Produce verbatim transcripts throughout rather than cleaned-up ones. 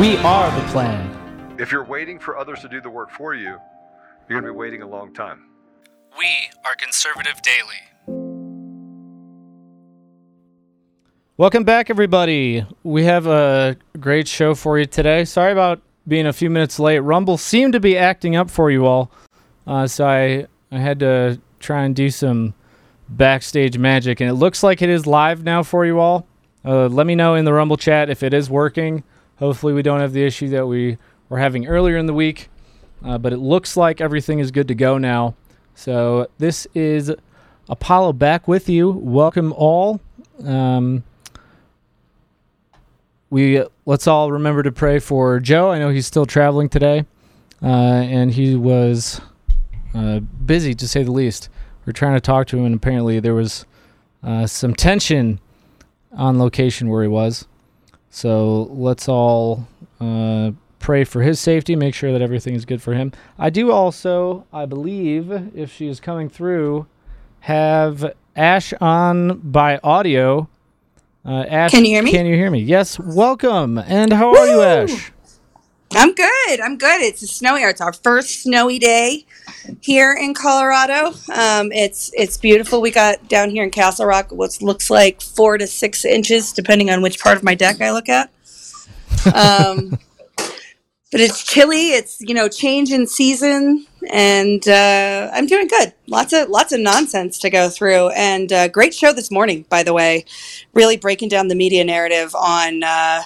We are the plan. If you're waiting for others to do the work for you, you're going to be waiting a long time. We are Conservative Daily. Welcome back, everybody. We have a great show for you today. Sorry about being a few minutes late. Rumble seemed to be acting up for you all, uh, so I, I had to try and do some backstage magic, and it looks like it is live now for you all. Uh, let me know in the Rumble chat if it is working. Hopefully we don't have the issue that we were having earlier in the week. Uh, but it looks like everything is good to go now. So this is Apollo back with you. Welcome all. Um, we uh, let's all remember to pray for Joe. I know he's still traveling today, uh, and he was uh, busy to say the least. We're trying to talk to him, and apparently there was uh, some tension on location where he was. So let's all Uh, pray for his safety, make sure that everything is good for him. I do also, I believe, if she is coming through, have Ash on by audio. Uh, Ash, can you hear me? Can you hear me? Yes, welcome. And how Woo! Are you, Ash? I'm good. I'm good. It's snowy. It's our first snowy day here in Colorado. Um, it's it's beautiful. We got down here in Castle Rock what looks like four to six inches, depending on which part of my deck I look at. Um But it's chilly. It's, you know, change in season, and uh, I'm doing good. Lots of lots of nonsense to go through, and uh, great show this morning, by the way. Really breaking down the media narrative on uh,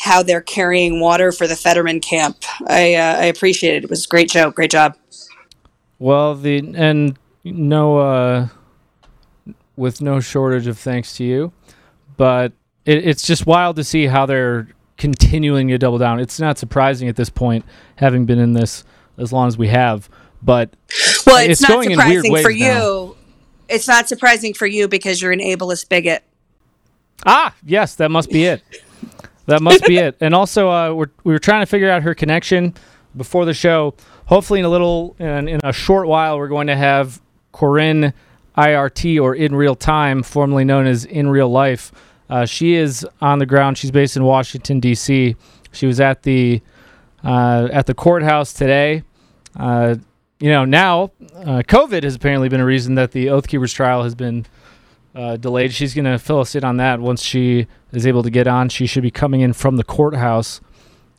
how they're carrying water for the Fetterman camp. I uh, I appreciate it. It was a great show. Great job. Well, the and no, uh, with no shortage of thanks to you, but it, it's just wild to see how they're continuing to double down. It's not surprising at this point, having been in this as long as we have, but well, it's, it's not going surprising in weird ways for you. Now. It's not surprising for you because you're an ableist bigot. Ah, yes, that must be it. That must be it. And also, uh, we're, we were trying to figure out her connection before the show. Hopefully, in a little, in, in a short while, we're going to have Corinne I R T, or In Real Time, formerly known as In Real Life. Uh, she is on the ground. She's based in Washington, D C. She was at the uh, at the courthouse today. Uh, you know, now uh, COVID has apparently been a reason that the Oath Keepers trial has been uh, delayed. She's going to fill us in on that once she is able to get on. She should be coming in from the courthouse.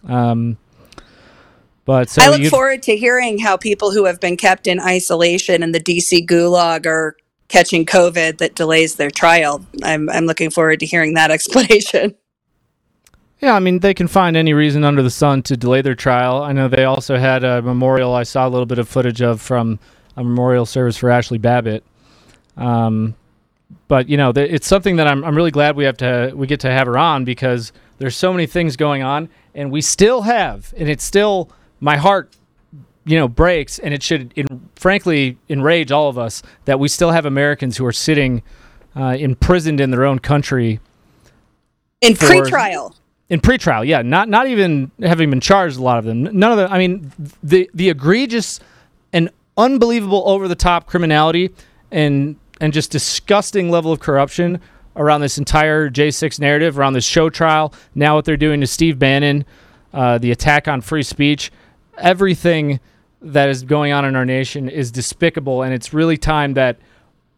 Um, but so I look forward to hearing how people who have been kept in isolation in the D C gulag are catching COVID that delays their trial. I'm I'm looking forward to hearing that explanation. Yeah, I mean, they can find any reason under the sun to delay their trial. I know they also had a memorial I saw a little bit of footage of from a memorial service for Ashley Babbitt. Um, but, you know, th- it's something that I'm I'm really glad we have to we get to have her on, because there's so many things going on, and we still have, and it's still, my heart, you know, breaks, and it should, in, frankly, enrage all of us that we still have Americans who are sitting uh, imprisoned in their own country. In for, pretrial. In pretrial, yeah. Not not even having been charged, a lot of them. None of the, I mean, the the egregious and unbelievable over-the-top criminality and and just disgusting level of corruption around this entire J six narrative, around this show trial, now what they're doing to Steve Bannon, uh, the attack on free speech, everything that is going on in our nation is despicable, and it's really time that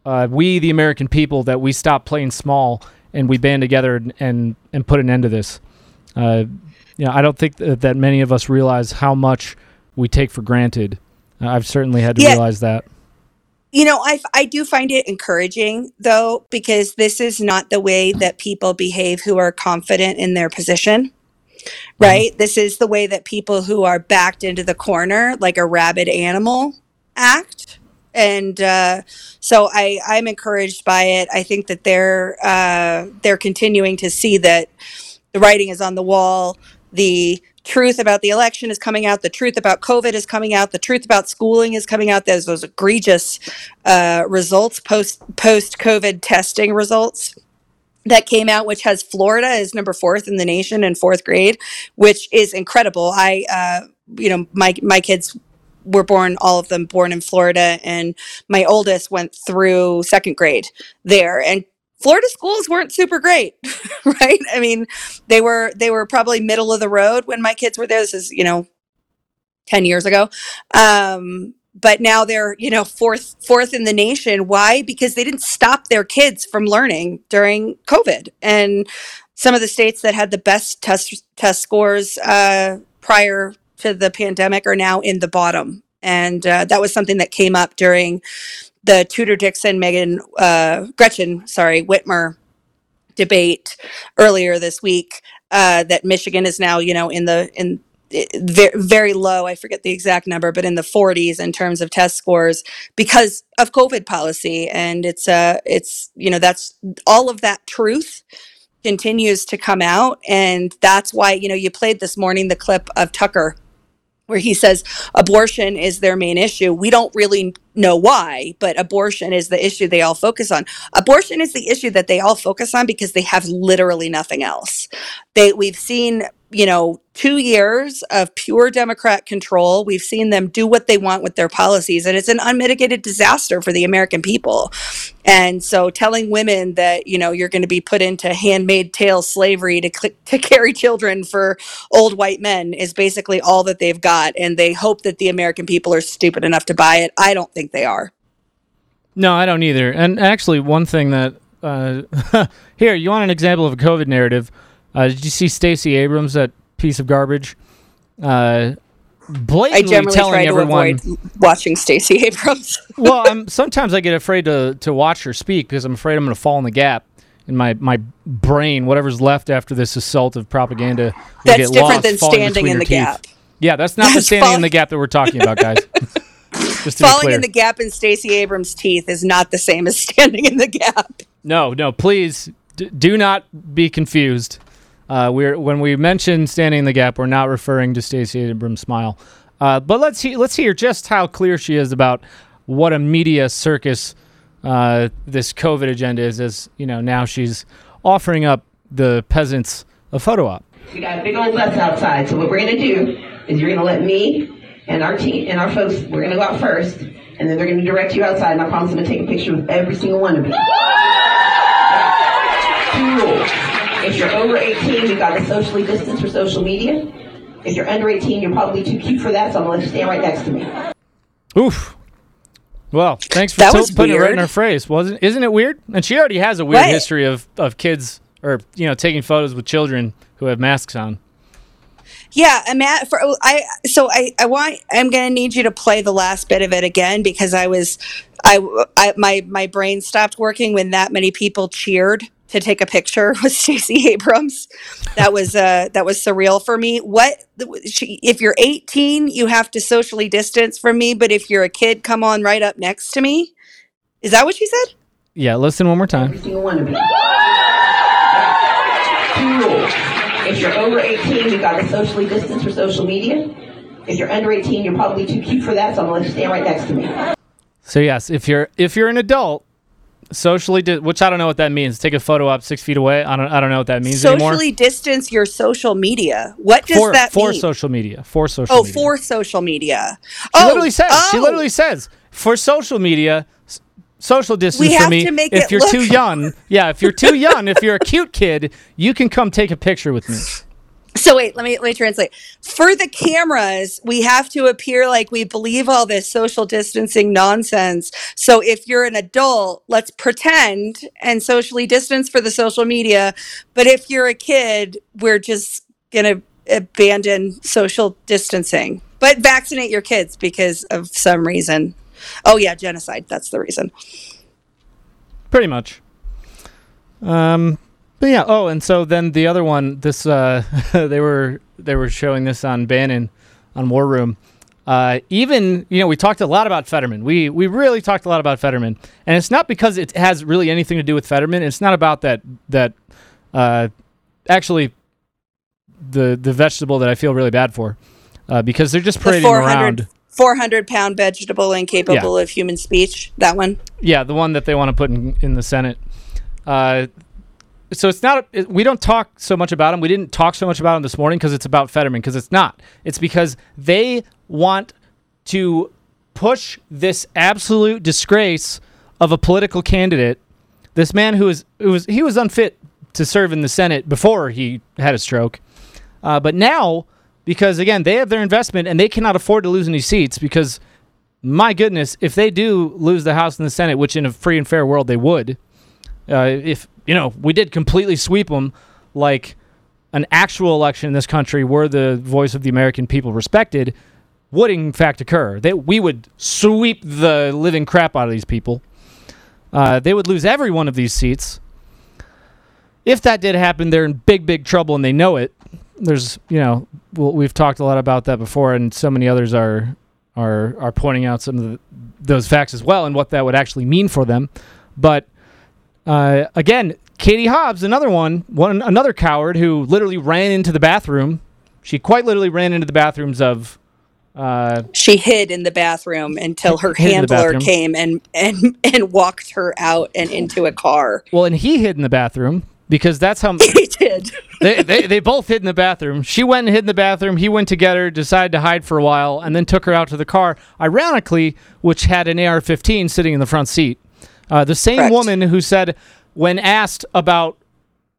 uh, we, the American people, that we stop playing small and we band together and and, and put an end to this. Uh, you know, I don't think that many of us realize how much we take for granted. I've certainly had to yeah. realize that. You know, I, I do find it encouraging, though, because this is not the way that people behave who are confident in their position, right? Mm-hmm. This is the way that people who are backed into the corner like a rabid animal act. And uh, so I, I'm encouraged by it. I think that they're uh, they're continuing to see that the writing is on the wall. The truth about the election is coming out. The truth about COVID is coming out. The truth about schooling is coming out. There's those egregious uh, results, post, post-COVID testing results that came out, which has Florida as number fourth in the nation in fourth grade, which is incredible. I, uh, you know, my my kids were born, all of them born in Florida, and my oldest went through second grade there. And Florida schools weren't super great, right? I mean, they were they were probably middle of the road when my kids were there. This is, you know, ten years ago. Um, but now they're, you know, fourth fourth in the nation. Why? Because they didn't stop their kids from learning during COVID. And some of the states that had the best test test scores uh, prior to the pandemic are now in the bottom. And uh, that was something that came up during the Tudor Dixon, Megan, uh, Gretchen, sorry, Whitmer debate earlier this week, uh, that Michigan is now, you know, in the, in very low, I forget the exact number, but in the forties in terms of test scores because of COVID policy. And it's, uh, it's, you know, that's all of that truth continues to come out. And that's why, you know, you played this morning the clip of Tucker where he says abortion is their main issue. We don't really know why, but abortion is the issue they all focus on. Abortion is the issue that they all focus on because they have literally nothing else. They we've seen, you know, two years of pure Democrat control. We've seen them do what they want with their policies, and it's an unmitigated disaster for the American people. And so telling women that, you know, you're going to be put into handmaid tale slavery to, cl- to carry children for old white men is basically all that they've got. And they hope that the American people are stupid enough to buy it. I don't think they are. No, I don't either. And actually, one thing that uh, here, you want an example of a COVID narrative. Uh, did you see Stacey Abrams, that piece of garbage? Uh, blatantly I telling try to everyone avoid watching Stacey Abrams. Well, I'm, sometimes I get afraid to, to watch her speak because I'm afraid I'm going to fall in the gap in my, my brain. Whatever's left after this assault of propaganda will that's get different lost, than standing in the teeth. Gap. Yeah, that's not that's the standing fall- in the gap that we're talking about, guys. Just to falling in the gap in Stacey Abrams' teeth is not the same as standing in the gap. No, no, please d- do not be confused. Uh, we're when we mention standing in the gap, we're not referring to Stacey Abrams' smile. Uh, but let's he- let's hear just how clear she is about what a media circus uh, this COVID agenda is. As you know, now she's offering up the peasants a photo op. We got a big old bus outside. So what we're gonna do is you're gonna let me and our team and our folks. We're gonna go out first, and then they're gonna direct you outside. And I promise I'm gonna take a picture with every single one of you. Cool. If you're over eighteen, you've got to socially distance for social media. If you're under eighteen, you're probably too cute for that, so I'm going to let you stand right next to me. Oof. Well, thanks for t- putting it right in her phrase. Wasn't, isn't it weird? And she already has a weird what? history of, of kids or, you know, taking photos with children who have masks on. Yeah, I'm at, for, I so I, I want I'm going to need you to play the last bit of it again because I was I, I my my brain stopped working when that many people cheered to take a picture with Stacey Abrams. That was uh, that was surreal for me. What if you're eighteen, you have to socially distance from me, but if you're a kid, come on right up next to me. Is that what she said? Yeah, listen one more time. Every single one of you. Cool. If you're over eighteen, you've got to socially distance for social media. If you're under eighteen, you're probably too cute for that, so I'm going to let you stand right next to me. So yes, if you're if you're an adult, socially, di- which I don't know what that means. Take a photo op six feet away. I don't. I don't know what that means socially anymore. Socially distance your social media. What does for, that for mean? For social media. For social. Oh, media. for social media. She oh, literally says. Oh. She literally says for social media. Social distance for me. If you're look- too young, yeah. If you're too young, if you're a cute kid, you can come take a picture with me. So wait, let me let me translate. For the cameras, we have to appear like we believe all this social distancing nonsense. So if you're an adult, let's pretend and socially distance for the social media. But if you're a kid, we're just gonna abandon social distancing, but vaccinate your kids because of some reason. Oh yeah, genocide. That's the reason. Pretty much. Um, but yeah. Oh, and so then the other one, this, uh, they were, they were showing this on Bannon on War Room. Uh, even, you know, we talked a lot about Fetterman. We, we really talked a lot about Fetterman, and it's not because it has really anything to do with Fetterman. It's not about that, that, uh, actually the, the vegetable that I feel really bad for, uh, because they're just parading the around. four hundred pound vegetable incapable yeah. of human speech. That one. Yeah. The one that they want to put in, in the Senate. Uh, so it's not, it, we don't talk so much about him. We didn't talk so much about him this morning because it's about Fetterman, because it's not, it's because they want to push this absolute disgrace of a political candidate. This man who is, who was, he was unfit to serve in the Senate before he had a stroke. Uh, but now, because, again, they have their investment and they cannot afford to lose any seats because, my goodness, if they do lose the House and the Senate, which in a free and fair world they would, uh, if, you know, we did completely sweep them like an actual election in this country where the voice of the American people respected would in fact occur. They, we would sweep the living crap out of these people. Uh, they would lose every one of these seats. If that did happen, they're in big, big trouble, and they know it. There's, you know, we've talked a lot about that before, and so many others are are are pointing out some of the, those facts as well and what that would actually mean for them. But uh, again, Katie Hobbs, another one, one, another coward who literally ran into the bathroom. She quite literally ran into the bathrooms of. Uh, she hid in the bathroom until her handler came and, and and walked her out and into a car. Well, and he hid in the bathroom. Because that's how... He did. they, they they both hid in the bathroom. She went and hid in the bathroom. He went to get her, decided to hide for a while, and then took her out to the car, ironically, which had an A R fifteen sitting in the front seat. Uh, the same Correct. Woman who said, when asked about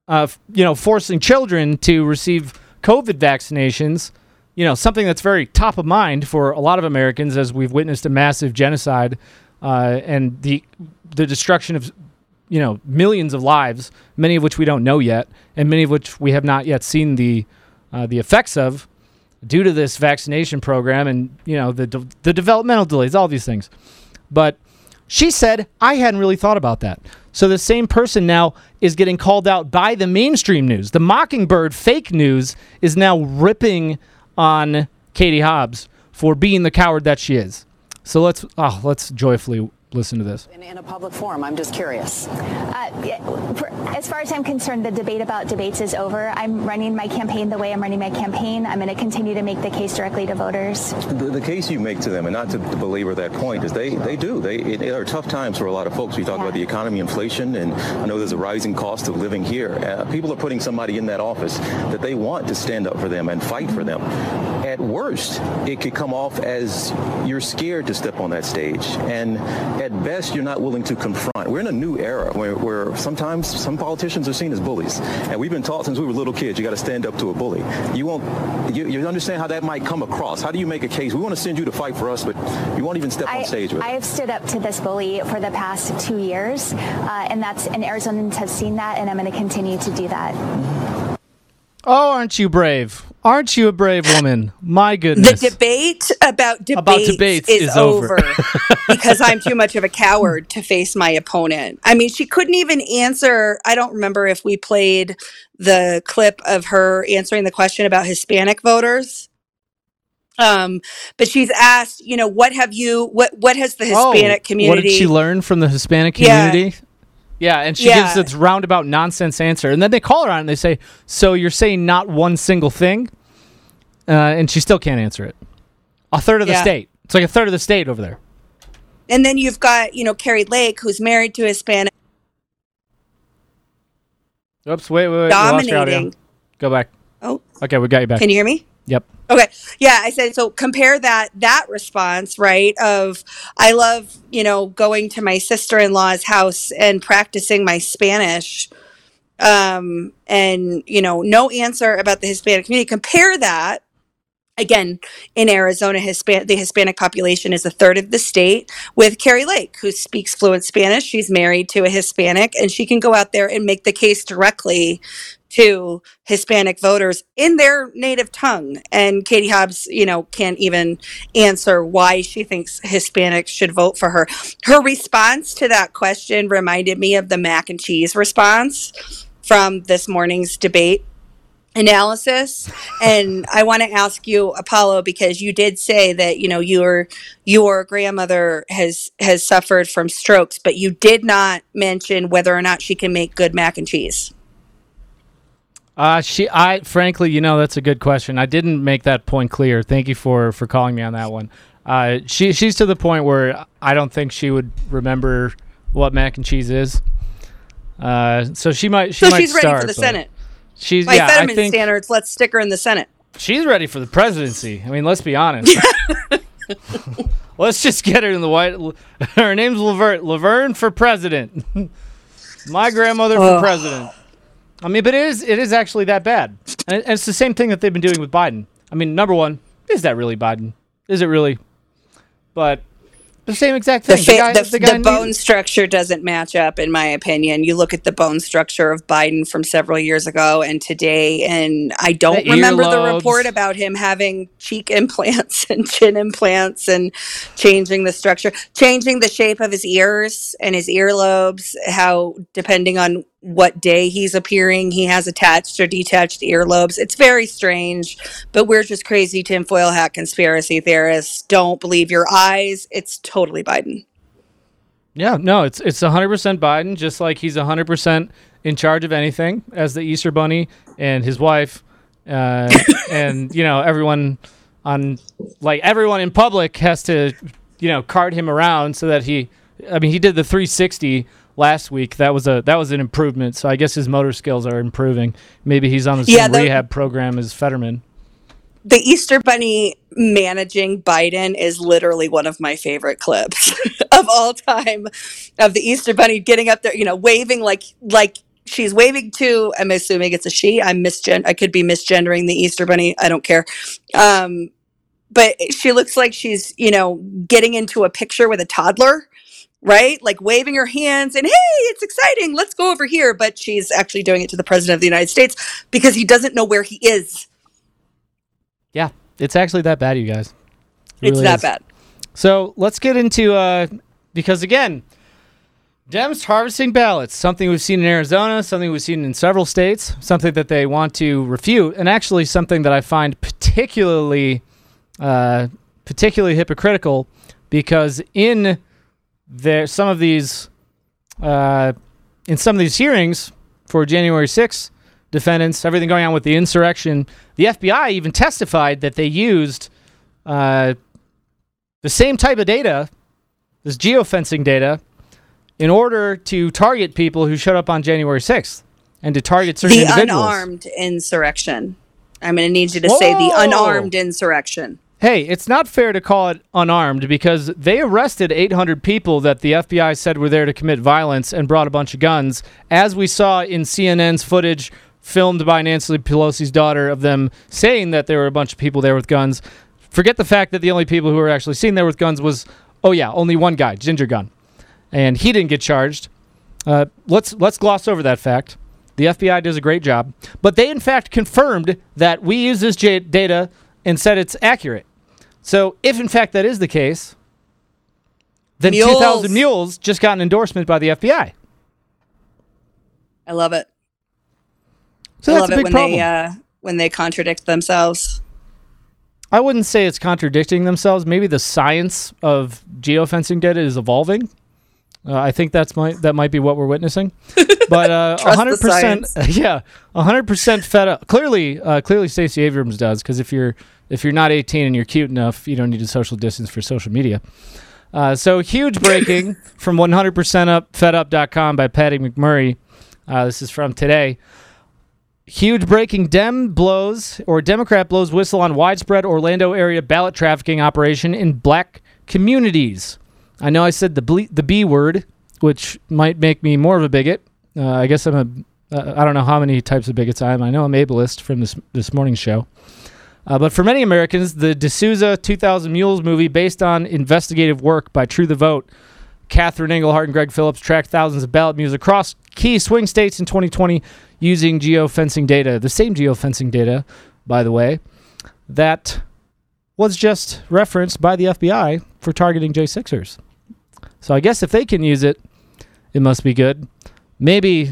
uh, you know, forcing children to receive COVID vaccinations, you know, something that's very top of mind for a lot of Americans as we've witnessed a massive genocide uh, and the the destruction of... you know, millions of lives, many of which we don't know yet, and many of which we have not yet seen the uh, the effects of due to this vaccination program and, you know, the de- the developmental delays, all these things. But she said, I hadn't really thought about that. So the same person now is getting called out by the mainstream news. The Mockingbird fake news is now ripping on Katie Hobbs for being the coward that she is. So let's oh, let's joyfully... listen to this. In, in a public forum, I'm just curious. Uh, yeah, for, as far as I'm concerned, the debate about debates is over. I'm running my campaign the way I'm running my campaign. I'm going to continue to make the case directly to voters. The, the case you make to them, and not to belabor that point, is they, they do. They it, it are tough times for a lot of folks. We talk yeah. about the economy, inflation, and I know there's a rising cost of living here. Uh, people are putting somebody in that office that they want to stand up for them and fight for them. At worst, it could come off as you're scared to step on that stage, and at best, you're not willing to confront. We're in a new era where, where sometimes some politicians are seen as bullies. And we've been taught since we were little kids, you got to stand up to a bully. You won't, you, you understand how that might come across. How do you make a case? We want to send you to fight for us, but you won't even step I, on stage with I it. I have stood up to this bully for the past two years, uh, and that's, and Arizonans have seen that, and I'm going to continue to do that. Oh, aren't you brave? Aren't you a brave woman? My goodness. The debate about debates, about debates is, is over, over because I'm too much of a coward to face my opponent. I mean, she couldn't even answer. I don't remember if we played the clip of her answering the question about Hispanic voters. Um, but she's asked, you know, what have you, what, what has the Hispanic oh, community? What did she learn from the Hispanic community? Yeah. Yeah, and she yeah. gives this roundabout nonsense answer. And then they call her on it and they say, so you're saying not one single thing? Uh, and she still can't answer it. A third of yeah. the state. It's like a third of the state over there. And then you've got, you know, Carrie Lake, who's married to a Hispanic. Oops, wait, wait, wait. Dominating. We lost your audio. Go back. Oh. Okay, we got you back. Can you hear me? Yep. Okay. Yeah, I said, so compare that, that response, right, of I love, you know, going to my sister-in-law's house and practicing my Spanish um, and, you know, no answer about the Hispanic community. Compare that. Again, in Arizona, Hispan- the Hispanic population is a third of the state with Carrie Lake, who speaks fluent Spanish. She's married to a Hispanic, and she can go out there and make the case directly to Hispanic voters in their native tongue. And Katie Hobbs, you know, can't even answer why she thinks Hispanics should vote for her. Her response to that question reminded me of the mac and cheese response from this morning's debate analysis. And I want to ask you, Apollo, because you did say that, you know, your your grandmother has has suffered from strokes, but you did not mention whether or not she can make good mac and cheese. Uh, she, I, frankly, you know, that's a good question. I didn't make that point clear. Thank you for, for calling me on that one. Uh, she, she's to the point where I don't think she would remember what mac and cheese is. Uh, so she might, she so might she's start, ready for the Senate. She's, By yeah, Fetterman I think, standards, let's stick her in the Senate. She's ready for the presidency. I mean, let's be honest. Let's just get her in the White. Her name's Laverne, Laverne for president. My grandmother for oh. president. I mean, but it is it is actually that bad. And it's the same thing that they've been doing with Biden. I mean, number one, is that really Biden? Is it really? But the same exact thing. The, fa- the, guy, the, the, guy the bone needs- structure doesn't match up, in my opinion. You look at the bone structure of Biden from several years ago and today, and I don't the remember earlobes. the report about him having cheek implants and chin implants and changing the structure, changing the shape of his ears and his earlobes, how, depending on what day he's appearing, he has attached or detached earlobes. It's very strange, but we're just crazy tinfoil hat conspiracy theorists. Don't believe your eyes. It's totally Biden. Yeah, no, it's it's one hundred percent Biden, just like he's one hundred percent in charge of anything as the Easter Bunny and his wife. Uh, and, you know, everyone on, like, everyone in public has to, you know, cart him around so that he, I mean, he did the three sixty last week. That was a that was an improvement. So I guess his motor skills are improving. Maybe he's on the same yeah, the, rehab program as Fetterman. The Easter Bunny managing Biden is literally one of my favorite clips of all time, of the Easter Bunny getting up there, you know, waving like like she's waving to, I'm assuming it's a she. I'm misgen- I could be misgendering the Easter Bunny. I don't care. Um, but she looks like she's, you know, getting into a picture with a toddler. Right? Like waving her hands and, hey, it's exciting. Let's go over here. But she's actually doing it to the president of the United States because he doesn't know where he is. Yeah, it's actually that bad, you guys. It it's really that is. bad. So let's get into, uh, because again, Dems harvesting ballots, something we've seen in Arizona, something we've seen in several states, something that they want to refute, and actually something that I find particularly, uh, particularly hypocritical, because in There, some of these, uh, in some of these hearings for January sixth defendants, everything going on with the insurrection, the F B I even testified that they used uh, the same type of data, this geofencing data, in order to target people who showed up on January sixth and to target certain the individuals. The unarmed insurrection. I'm going to need you to Whoa. say the unarmed insurrection. Hey, it's not fair to call it unarmed because they arrested eight hundred people that the F B I said were there to commit violence and brought a bunch of guns, as we saw in C N N's footage filmed by Nancy Pelosi's daughter of them saying that there were a bunch of people there with guns. Forget the fact that the only people who were actually seen there with guns was, oh yeah, only one guy, Ginger Gunn, and he didn't get charged. Uh, let's let's gloss over that fact. The F B I does a great job, but they in fact confirmed that we use this j- data and said it's accurate. So, if in fact that is the case, then Mules. two thousand Mules just got an endorsement by the F B I. I love it. So I that's love a big it when problem. they uh, when they contradict themselves. I wouldn't say it's contradicting themselves. Maybe the science of geofencing data is evolving. Uh, I think that's my that might be what we're witnessing. But uh, one hundred percent, yeah, one hundred percent fed up. Clearly, uh, clearly Stacey Abrams does, because if you're if you're not eighteen and you're cute enough, you don't need to social distance for social media. Uh, so huge breaking from one hundred percent up fed up dot com by Patty McMurray. Uh, this is from today. Huge breaking: Dem blows or Democrat blows whistle on widespread Orlando area ballot trafficking operation in black communities. I know I said the ble- the B word, which might make me more of a bigot. Uh, I guess I'm a, uh, I don't know how many types of bigots I am. I know I'm ableist from this this morning's show. Uh, but for many Americans, the D'Souza two thousand Mules movie, based on investigative work by True the Vote, Catherine Engelbrecht and Greg Phillips tracked thousands of ballot mules across key swing states in twenty twenty using geofencing data, the same geofencing data, by the way, that was just referenced by the F B I for targeting J sixers. So I guess if they can use it, it must be good. Maybe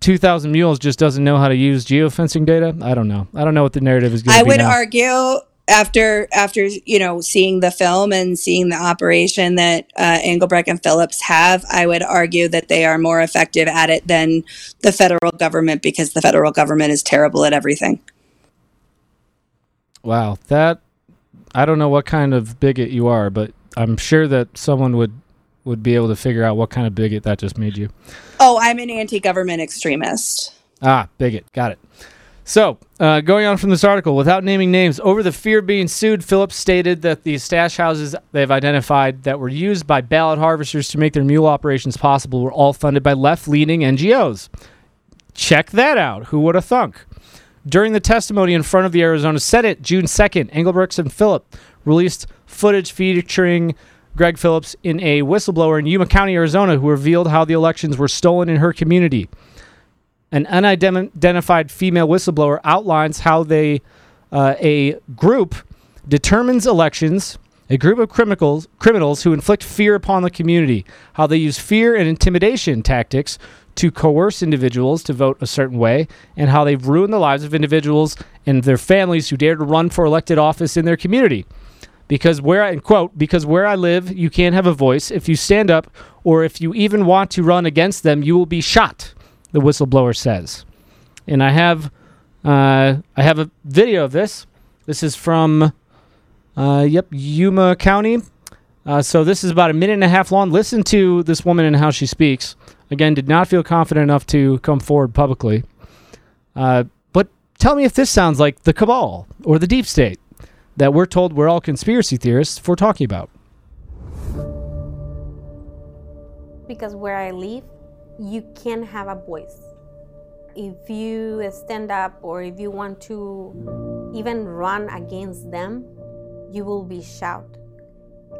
two thousand Mules just doesn't know how to use geofencing data. I don't know. I don't know what the narrative is going to be. I would now. argue after, after you know, seeing the film and seeing the operation that uh, Engelbrecht and Phillips have, I would argue that they are more effective at it than the federal government, because the federal government is terrible at everything. Wow. That, I don't know what kind of bigot you are, but I'm sure that someone would would be able to figure out what kind of bigot that just made you. Oh, I'm an anti-government extremist. Ah, bigot. Got it. So, uh, going on from this article, without naming names, over the fear of being sued, Phillips stated that the stash houses they've identified that were used by ballot harvesters to make their mule operations possible were all funded by left-leaning N G Os. Check that out. Who would have thunk? During the testimony in front of the Arizona Senate, June second, Engelbrecht and Phillips released footage featuring Greg Phillips in a whistleblower in Yuma County, Arizona, who revealed how the elections were stolen in her community. An unidentified female whistleblower outlines how they, uh, a group determines elections, a group of criminals, criminals who inflict fear upon the community, how they use fear and intimidation tactics to coerce individuals to vote a certain way, and how they've ruined the lives of individuals and their families who dare to run for elected office in their community. Because where I, quote, because where I live, you can't have a voice. If you stand up or if you even want to run against them, you will be shot, the whistleblower says. And I have uh, I have a video of this. This is from, uh, yep, Yuma County. Uh, so this is about a minute and a half long. Listen to this woman and how she speaks. Again, did not feel confident enough to come forward publicly. Uh, but tell me if this sounds like the cabal or the deep state that we're told we're all conspiracy theorists for talking about. Because where I live, you can't have a voice. If you stand up or if you want to even run against them, you will be shot.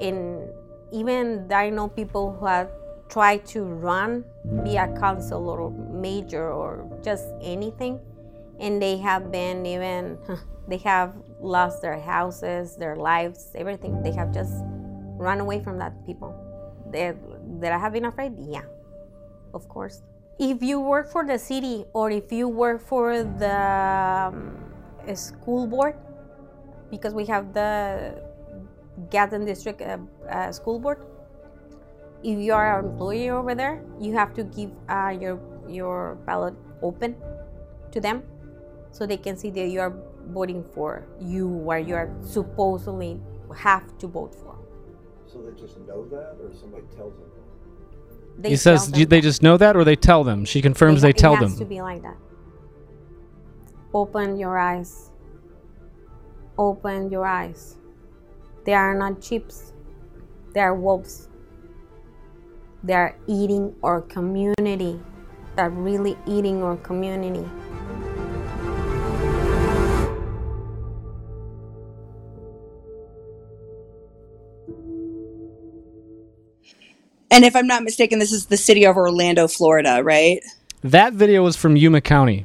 And even I know people who have tried to run, be a council or major or just anything, and they have been even, they have lost their houses, their lives, everything. They have just run away from that people. They, that I have been afraid? Yeah, of course. If you work for the city or if you work for the um, school board, because we have the Gadsden District uh, uh, School Board, if you are an employee over there, you have to give uh, your your ballot open to them so they can see that you are voting for you where you are supposedly have to vote for. So they just know that, or somebody tells them? They he says them they that. just know that, or they tell them. She confirms they, they tell them. It has them. to be like that. Open your eyes. Open your eyes. They are not sheep. They are wolves. They are eating our community. They are really eating our community. And if I'm not mistaken, this is the city of Orlando, Florida, right? That video was from Yuma County,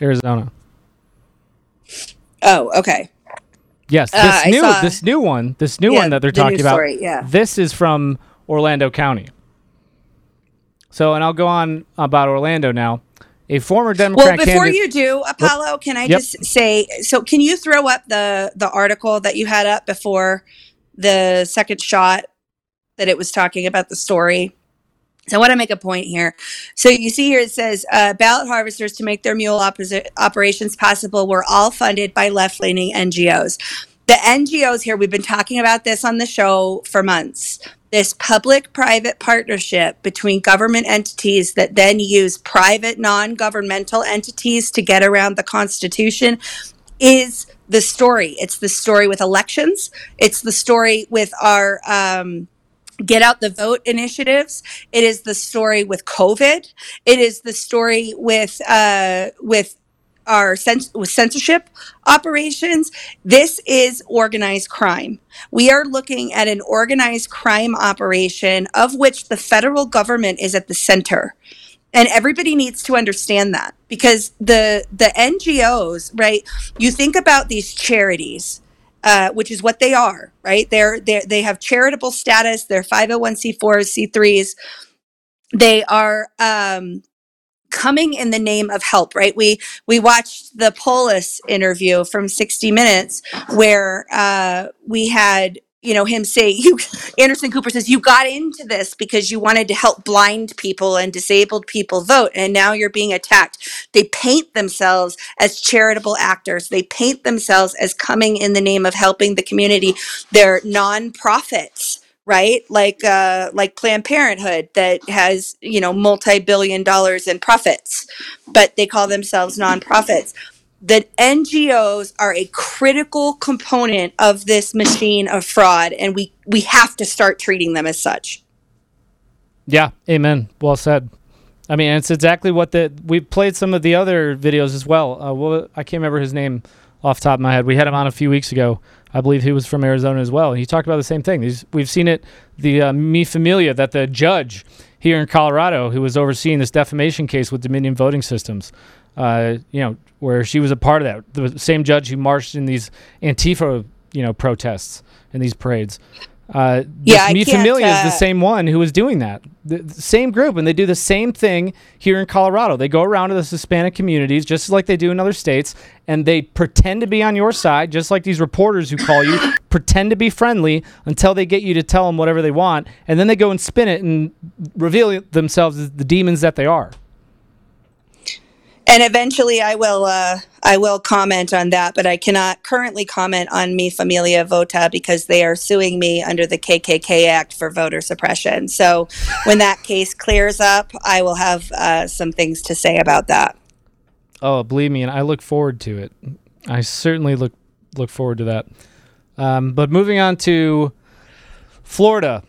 Arizona. Oh, okay. Yes, this uh, new saw, this new one, this new yeah, one that they're the talking about. Story, yeah. This is from Orlando County. So, and I'll go on about Orlando now. A former Democrat. Well, before you do, Apollo, whoop, can I yep. just say? So, can you throw up the the article that you had up before the second shot? That it was talking about the story. So I want to make a point here. So you see here it says, uh, ballot harvesters to make their mule op- operations possible were all funded by left-leaning N G Os. The N G Os here, we've been talking about this on the show for months. This public-private partnership between government entities that then use private non-governmental entities to get around the Constitution is the story. It's the story with elections. It's the story with our... Um, Get out the vote initiatives. It is the story with COVID. It is the story with uh, with our cens- with censorship operations. This is organized crime. We are looking at an organized crime operation of which the federal government is at the center. And everybody needs to understand that, because the the N G Os, right, you think about these charities, uh, which is what they are, right? They're, they're, they have charitable status. They're five oh one c fours, C threes. They are um, coming in the name of help, right? We we watched the Polis interview from sixty minutes where uh, we had, you know, him say, you, Anderson Cooper says, you got into this because you wanted to help blind people and disabled people vote, and now you're being attacked. They paint themselves as charitable actors. They paint themselves as coming in the name of helping the community. They're nonprofits, right? Like, uh, like Planned Parenthood that has, you know, multi-billion dollars in profits, but they call themselves nonprofits. That N G Os are a critical component of this machine of fraud, and we, we have to start treating them as such. Yeah, amen. Well said. I mean, it's exactly what the we played some of the other videos as well. Uh, well, I can't remember his name off the top of my head. We had him on a few weeks ago. I believe he was from Arizona as well. He talked about the same thing. He's, we've seen it, the uh, Mi Familia, that the judge here in Colorado who was overseeing this defamation case with Dominion Voting Systems, uh, you know, where she was a part of that. The same judge who marched in these Antifa, you know, protests and these parades. Uh, yeah, Mi Familia uh, is the same one who was doing that. The, the same group, and they do the same thing here in Colorado. They go around to the Hispanic communities, just like they do in other states, and they pretend to be on your side, just like these reporters who call you, pretend to be friendly until they get you to tell them whatever they want, and then they go and spin it and reveal themselves as the demons that they are. And eventually I will uh, I will comment on that, but I cannot currently comment on Mi Familia Vota because they are suing me under the K K K Act for voter suppression. So when that case clears up, I will have uh, some things to say about that. Oh, believe me, and I look forward to it. I certainly look look forward to that. Um, but moving on to Florida.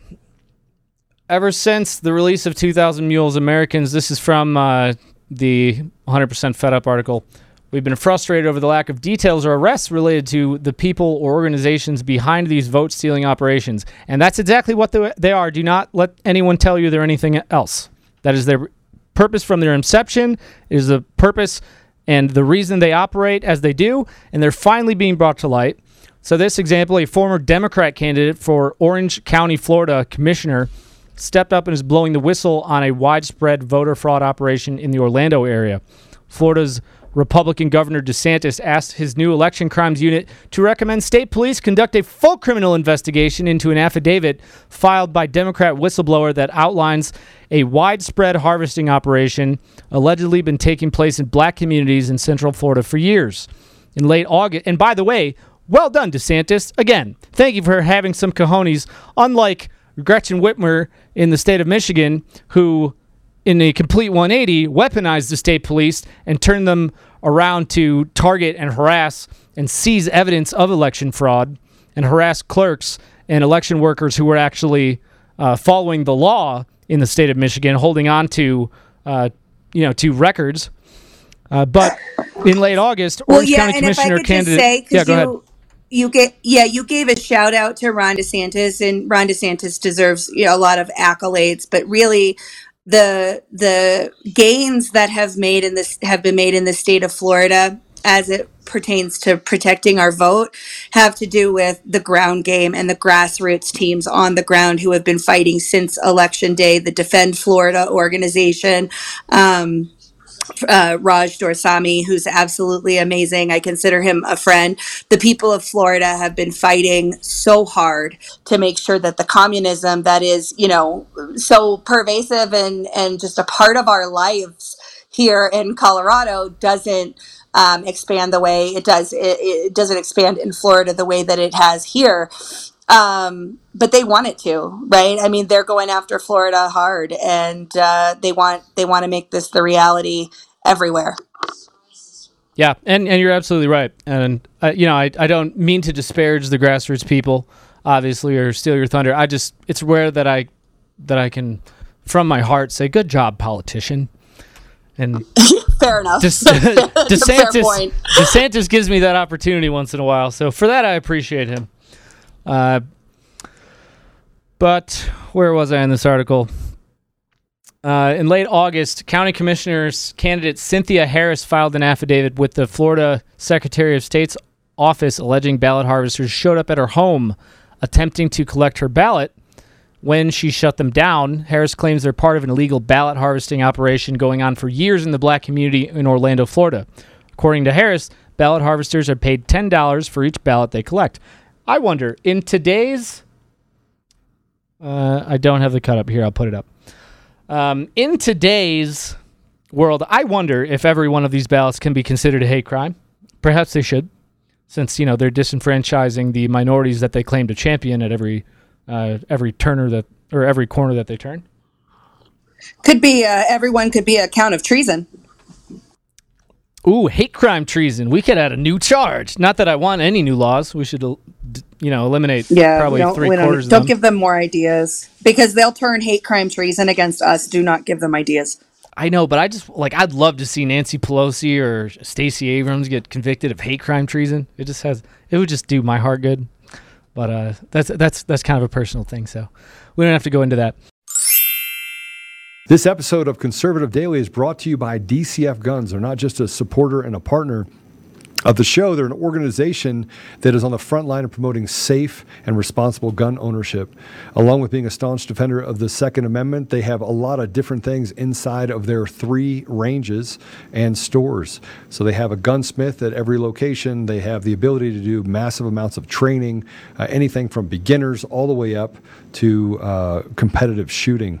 Ever since the release of two thousand Mules, Americans, this is from uh, the one hundred percent FedUp article, we've been frustrated over the lack of details or arrests related to the people or organizations behind these vote-stealing operations. And that's exactly what they are. Do not let anyone tell you they're anything else. That is their purpose from their inception. It is the purpose and the reason they operate as they do, and they're finally being brought to light. So this example, a former Democrat candidate for Orange County, Florida, commissioner, stepped up and is blowing the whistle on a widespread voter fraud operation in the Orlando area. Florida's Republican Governor DeSantis asked his new election crimes unit to recommend state police conduct a full criminal investigation into an affidavit filed by Democrat whistleblower that outlines a widespread harvesting operation allegedly been taking place in black communities in Central Florida for years. In late August, and by the way, well done, DeSantis. Again, thank you for having some cojones, unlike Gretchen Whitmer in the state of Michigan, who, in a complete one eighty, weaponized the state police and turned them around to target and harass and seize evidence of election fraud and harass clerks and election workers who were actually uh, following the law in the state of Michigan, holding on to, uh, you know, to records. Uh, but in late August, well, Orange yeah, County Commissioner candidate. Say, yeah, go you, ahead. You get, yeah, you gave a shout out to Ron DeSantis, and Ron DeSantis deserves, you know, a lot of accolades. But really, the the gains that have made in this have been made in the state of Florida as it pertains to protecting our vote have to do with the ground game and the grassroots teams on the ground who have been fighting since Election Day. The Defend Florida organization. Um, Uh, Raj Dorsami, who's absolutely amazing. I consider him a friend. The people of Florida have been fighting so hard to make sure that the communism that is, you know, so pervasive and, and just a part of our lives here in Colorado doesn't um, expand the way it does. It, it doesn't expand in Florida the way that it has here. Um, but they want it to, right? I mean, they're going after Florida hard, and uh, they want they want to make this the reality everywhere. Yeah, and, and you're absolutely right. And, uh, you know, I, I don't mean to disparage the grassroots people, obviously, or steal your thunder. I just, it's rare that I that I can, from my heart, say, good job, politician. And fair enough. De- DeSantis, fair point. DeSantis gives me that opportunity once in a while. So for that, I appreciate him. Uh, but where was I in this article? Uh, in late August, County Commissioner's candidate Cynthia Harris filed an affidavit with the Florida Secretary of State's office alleging ballot harvesters showed up at her home attempting to collect her ballot. When she shut them down, Harris claims they're part of an illegal ballot harvesting operation going on for years in the black community in Orlando, Florida. According to Harris, ballot harvesters are paid ten dollars for each ballot they collect. I wonder, in today's... Uh, I don't have the cut up here. I'll put it up. Um, in today's world, I wonder if every one of these ballots can be considered a hate crime. Perhaps they should, since, you know, they're disenfranchising the minorities that they claim to champion at every... Uh, every turner that, or every corner that they turn. Could be uh, everyone could be a count of treason. Ooh, hate crime treason. We could add a new charge. Not that I want any new laws. We should, you know, eliminate yeah, probably three quarters of them. Don't give them more ideas because they'll turn hate crime treason against us. Do not give them ideas. I know, but I just like I'd love to see Nancy Pelosi or Stacey Abrams get convicted of hate crime treason. It just has it would just do my heart good. But uh, that's that's that's kind of a personal thing, so we don't have to go into that. This episode of Conservative Daily is brought to you by D C F Guns. They're not just a supporter and a partner of the show. They're an organization that is on the front line of promoting safe and responsible gun ownership. Along with being a staunch defender of the Second Amendment, they have a lot of different things inside of their three ranges and stores. So they have a gunsmith at every location. They have the ability to do massive amounts of training, uh, anything from beginners all the way up to uh, competitive shooting.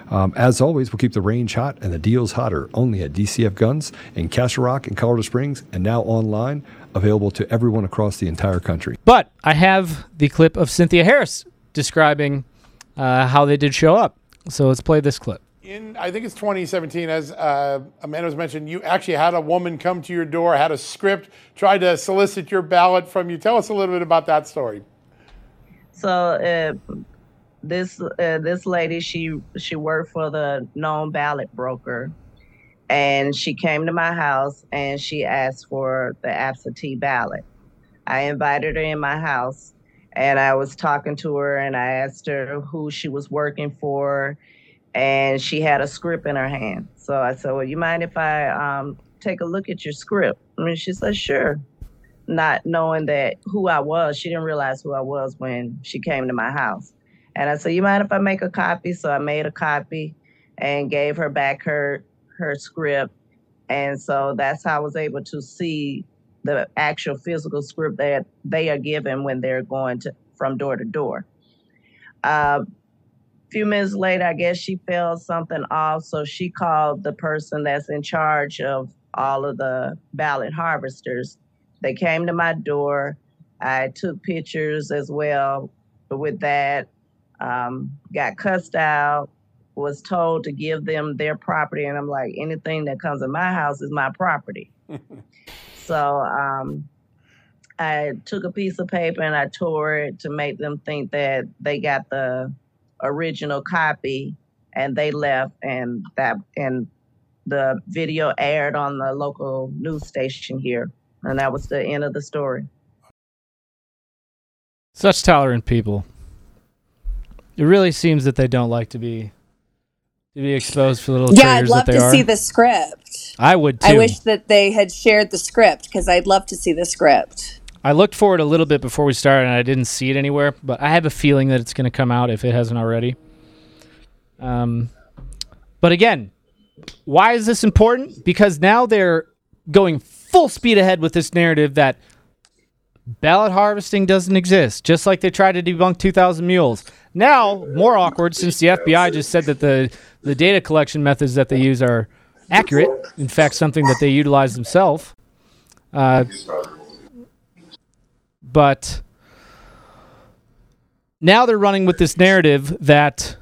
Um, as always, we'll keep the range hot and the deals hotter only at D C F Guns in Castle Rock and Colorado Springs, and now online, available to everyone across the entire country. But I have the clip of Cynthia Harris describing uh, how they did show up. So let's play this clip. In, I think it's twenty seventeen, as uh, Amanda was mentioned, you actually had a woman come to your door, had a script, tried to solicit your ballot from you. Tell us a little bit about that story. So uh, this uh, this lady, she she worked for the known ballot broker, and she came to my house and she asked for the absentee ballot. I invited her in my house, and I was talking to her, and I asked her who she was working for. And she had a script in her hand. So I said, well, you mind if I um, take a look at your script? And she said, sure. Not knowing that who I was, she didn't realize who I was when she came to my house. And I said, you mind if I make a copy? So I made a copy and gave her back her her script. And so that's how I was able to see the actual physical script that they are given when they're going to from door to door. Uh, few minutes later, I guess she felt something off, so she called the person that's in charge of all of the ballot harvesters. They came to my door. I took pictures as well with that, um, got cussed out, was told to give them their property, and I'm like, anything that comes in my house is my property. So um, I took a piece of paper and I tore it to make them think that they got the original copy, and they left, and that and the video aired on the local news station here, and that was the end of the story. Such tolerant people. It really seems that they don't like to be to be exposed for little yeah, traitors that they are. Yeah, I'd love to see the script. I would too. I wish that they had shared the script because I'd love to see the script. I looked for it a little bit before we started, and I didn't see it anywhere, but I have a feeling that it's going to come out if it hasn't already. Um, but again, Why is this important? Because now they're going full speed ahead with this narrative that ballot harvesting doesn't exist, just like they tried to debunk two thousand Mules. Now, more awkward, since the F B I just said that the, the data collection methods that they use are accurate, in fact, something that they utilize themselves. Uh, but now they're running with this narrative that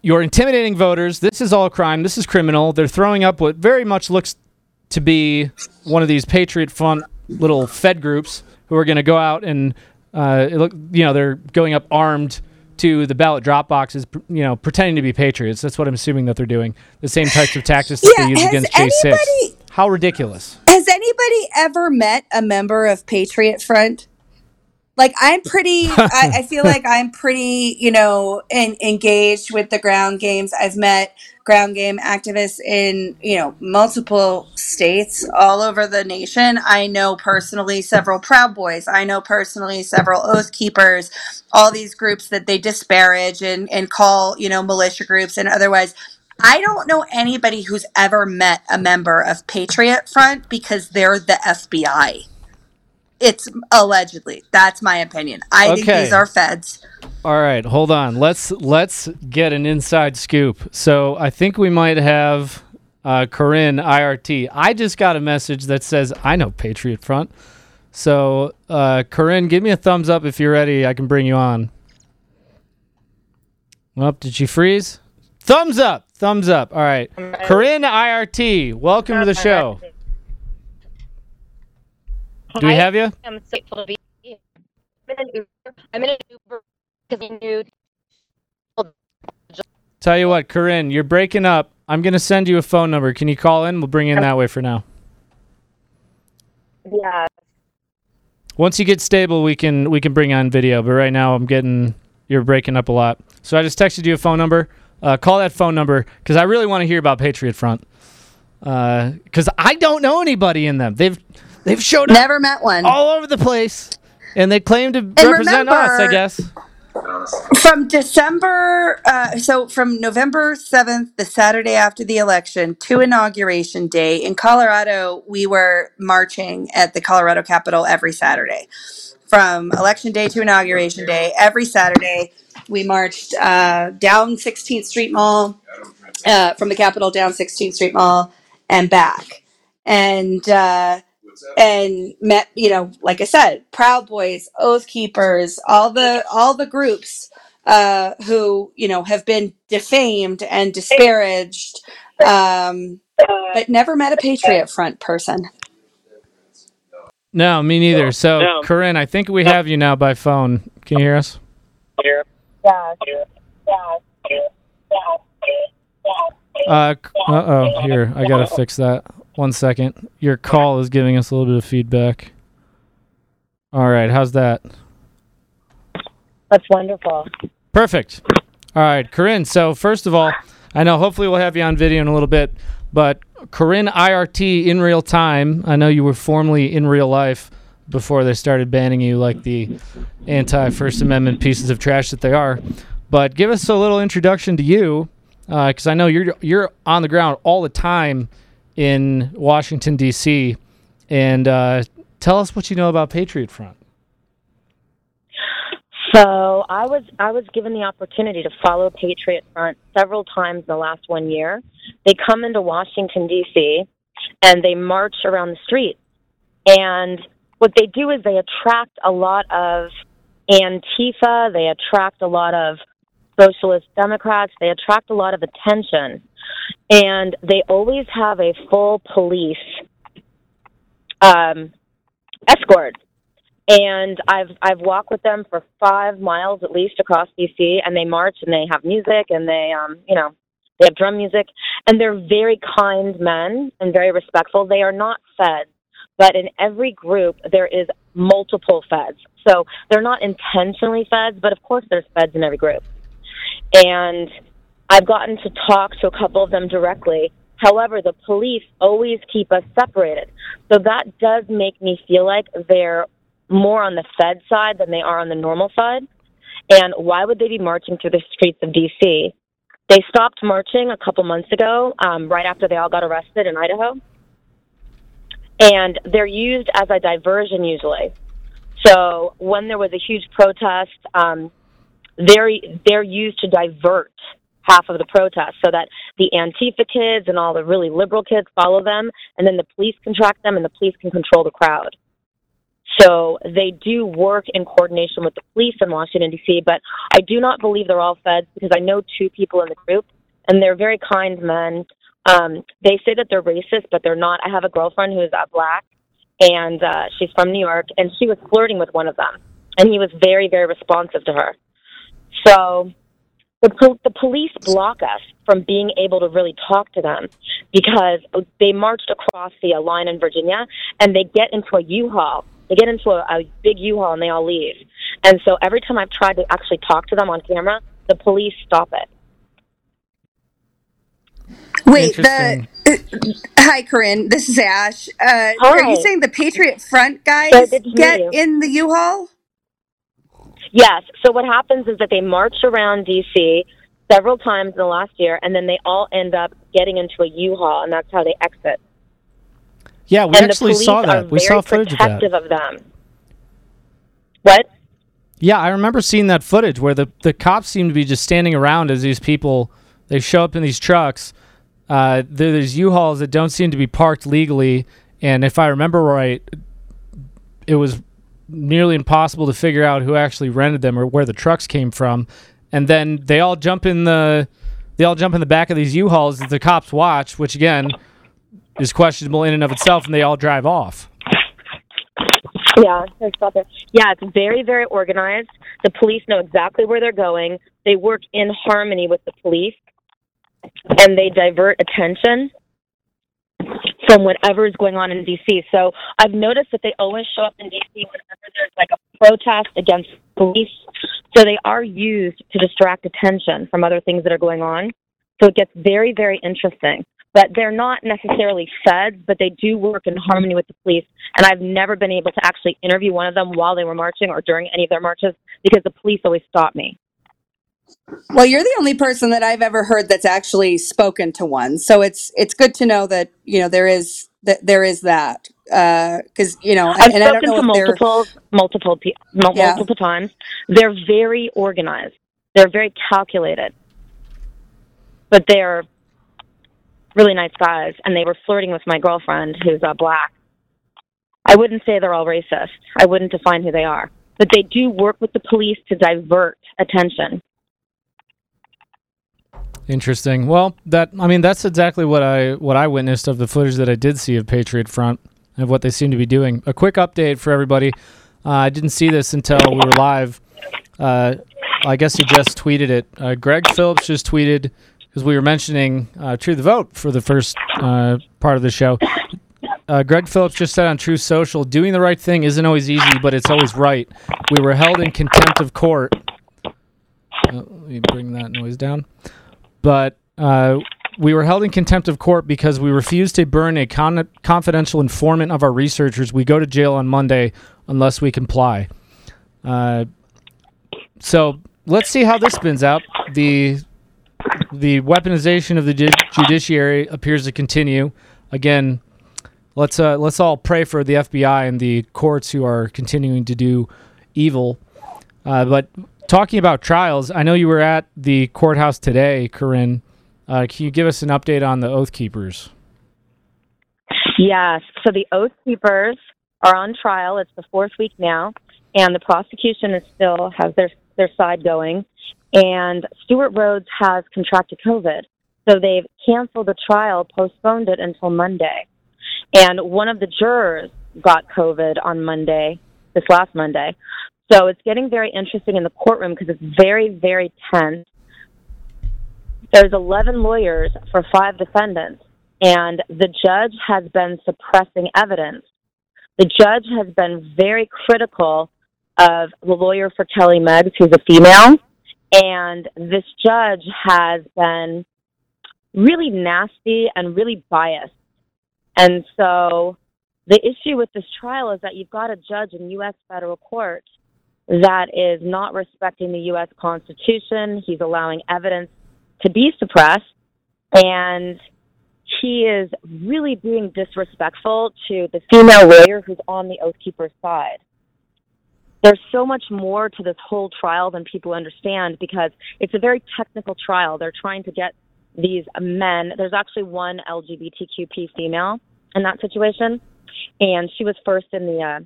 you're intimidating voters. This is all crime. This is criminal. They're throwing up what very much looks to be one of these Patriot Front little Fed groups who are going to go out and, uh, it look, you know, they're going up armed to the ballot drop boxes, you know, pretending to be patriots. That's what I'm assuming that they're doing. The same types of tactics that yeah, they use against J six. How ridiculous. Has anybody ever met a member of Patriot Front? Like, I'm pretty, I, I feel like I'm pretty, you know, in, engaged with the ground games. I've met ground game activists in, you know, multiple states all over the nation. I know personally several Proud Boys. I know personally several Oath Keepers, all these groups that they disparage and, and call, you know, militia groups and otherwise. I don't know anybody who's ever met a member of Patriot Front because they're the F B I. It's allegedly. That's my opinion. I okay. think these are feds. All right, hold on. Let's let's get an inside scoop. So I think we might have uh, Corinne I R T. I just got a message that says I know Patriot Front. So uh, Corinne, give me a thumbs up if you're ready. I can bring you on. Well, did she freeze? Thumbs up. Thumbs up. All right, Corinne I R T. Welcome to the show. Do we have you? I'm grateful to be here. I'm in an Uber. I'm in an Uber because I knew. Tell you what, Corinne, you're breaking up. I'm going to send you a phone number. Can you call in? We'll bring you in that way for now. Yeah. Once you get stable, we can we can bring on video. But right now, I'm getting you're breaking up a lot. So I just texted you a phone number. Uh, call that phone number because I really want to hear about Patriot Front. Because uh, I don't know anybody in them. They've. They've showed up Never met one. all over the place, and they claim to and represent remember, us, I guess. From December, uh, so from November seventh, the Saturday after the election, to Inauguration Day, in Colorado, we were marching at the Colorado Capitol every Saturday. From Election Day to Inauguration Day, every Saturday, we marched uh, down sixteenth Street Mall, uh, from the Capitol down sixteenth Street Mall, and back. And... Uh, And met, you know, like I said, Proud Boys, Oath Keepers, all the all the groups uh, who, you know, have been defamed and disparaged, um, but never met a Patriot Front person. No, me neither. So, no. Corinne, I think we have you now by phone. Can you hear us? Yeah. Yeah. Yeah. Yeah. Uh oh. Here, I gotta fix that. One second. Your call is giving us a little bit of feedback. All right. How's that? That's wonderful. Perfect. All right, Corinne. So first of all, I know hopefully we'll have you on video in a little bit, but Corinne I R T in real time. I know you were formerly in real life before they started banning you like the anti-First Amendment pieces of trash that they are. But give us a little introduction to you because uh, I know you're you're on the ground all the time in Washington, D C, and uh, tell us what you know about Patriot Front. So I was I was given the opportunity to follow Patriot Front several times in the last one year. They come into Washington, D C, and they march around the streets. And what they do is they attract a lot of Antifa, they attract a lot of socialist Democrats, they attract a lot of attention. And they always have a full police um, escort. And I've I've walked with them for five miles at least across D C, and they march and they have music and they um you know they have drum music, and they're very kind men and very respectful. They are not feds, but in every group there is multiple feds. So they're not intentionally feds, but of course there's feds in every group. And I've gotten to talk to a couple of them directly. However, the police always keep us separated. So that does make me feel like they're more on the Fed side than they are on the normal side. And why would they be marching through the streets of D C They stopped marching a couple months ago, um, right after they all got arrested in Idaho. And they're used as a diversion usually. So when there was a huge protest, um, they're, they're used to divert half of the protest so that the Antifa kids and all the really liberal kids follow them, and then the police can track them, and the police can control the crowd. So they do work in coordination with the police in Washington, D C, but I do not believe they're all feds, because I know two people in the group, and they're very kind men. Um, they say that they're racist, but they're not. I have a girlfriend who is uh, black, and uh, she's from New York, and she was flirting with one of them, and he was very, very responsive to her. So the, po- the police block us from being able to really talk to them, because they marched across the line in Virginia, and they get into a U-Haul. They get into a, a big U-Haul, and they all leave. And so every time I've tried to actually talk to them on camera, the police stop it. Wait, the uh, hi, Corinne. This is Ash. Uh, are you saying the Patriot Front guys so get you. in the U-Haul? Yes. So what happens is that they march around D C several times in the last year, and then they all end up getting into a U-Haul, and that's how they exit. Yeah, we and actually saw that. We saw footage of that. Of them. What? Yeah, I remember seeing that footage where the, the cops seem to be just standing around as these people, they show up in these trucks. Uh, there, there's U-Hauls that don't seem to be parked legally. And if I remember right, it was nearly impossible to figure out who actually rented them or where the trucks came from. And then they all jump in the, they all jump in the back of these U-Hauls that the cops watch, which again is questionable in and of itself, and they all drive off. Yeah, yeah, it's very, very organized. The police know exactly where they're going. They work in harmony with the police, and they divert attention from whatever is going on in D C. So I've noticed that they always show up in D C whenever there's like a protest against police. So they are used to distract attention from other things that are going on. So it gets very, very interesting. But they're not necessarily feds, but they do work in harmony with the police. And I've never been able to actually interview one of them while they were marching or during any of their marches, because the police always stop me. Well, you're the only person that I've ever heard that's actually spoken to one. So it's it's good to know that, you know, there is that there is that. Because, uh, you know, I've and, and spoken I don't know to multiple, multiple, pe- yeah. multiple times. They're very organized. They're very calculated. But they're really nice guys, and they were flirting with my girlfriend, who's uh, black. I wouldn't say they're all racist. I wouldn't define who they are. But they do work with the police to divert attention. Interesting. Well, that I mean, that's exactly what I what I witnessed of the footage that I did see of Patriot Front and what they seem to be doing. A quick update for everybody. Uh, I didn't see this until we were live. Uh, I guess he just tweeted it. Uh, Greg Phillips just tweeted, because we were mentioning uh, True the Vote for the first uh, part of the show. Uh, Greg Phillips just said on True Social, doing the right thing isn't always easy, but it's always right. We were held in contempt of court. Uh, let me bring that noise down. But uh, we were held in contempt of court because we refused to burn a con- confidential informant of our researchers. We go to jail on Monday unless we comply. Uh, so let's see how this spins out. The... The weaponization of the ju- judiciary appears to continue. Again, let's uh, let's all pray for the F B I and the courts who are continuing to do evil. Uh, but talking about trials, I know you were at the courthouse today, Corinne. Uh, can you give us an update on the Oath Keepers? Yes. So the Oath Keepers are on trial. It's the fourth week now, and the prosecution is still has their their side going. And Stuart Rhodes has contracted COVID, so they've canceled the trial, postponed it until Monday. And one of the jurors got COVID on Monday, this last Monday. So it's getting very interesting in the courtroom because it's very, very tense. There's eleven lawyers for five defendants, and the judge has been suppressing evidence. The judge has been very critical of the lawyer for Kelly Meggs, who's a female. And this judge has been really nasty and really biased. And so the issue with this trial is that you've got a judge in U S federal court that is not respecting the U S Constitution. He's allowing evidence to be suppressed, and he is really being disrespectful to the female lawyer who's on the Oath Keepers side. There's so much more to this whole trial than people understand, because it's a very technical trial. They're trying to get these men. There's actually one L G B T Q P female in that situation, and she was first in the uh,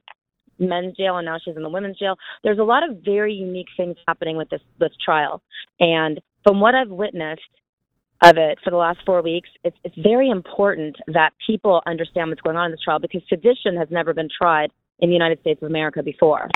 men's jail, and now she's in the women's jail. There's a lot of very unique things happening with this, this trial. And from what I've witnessed of it for the last four weeks, it's, it's very important that people understand what's going on in this trial, because sedition has never been tried in the United States of America before.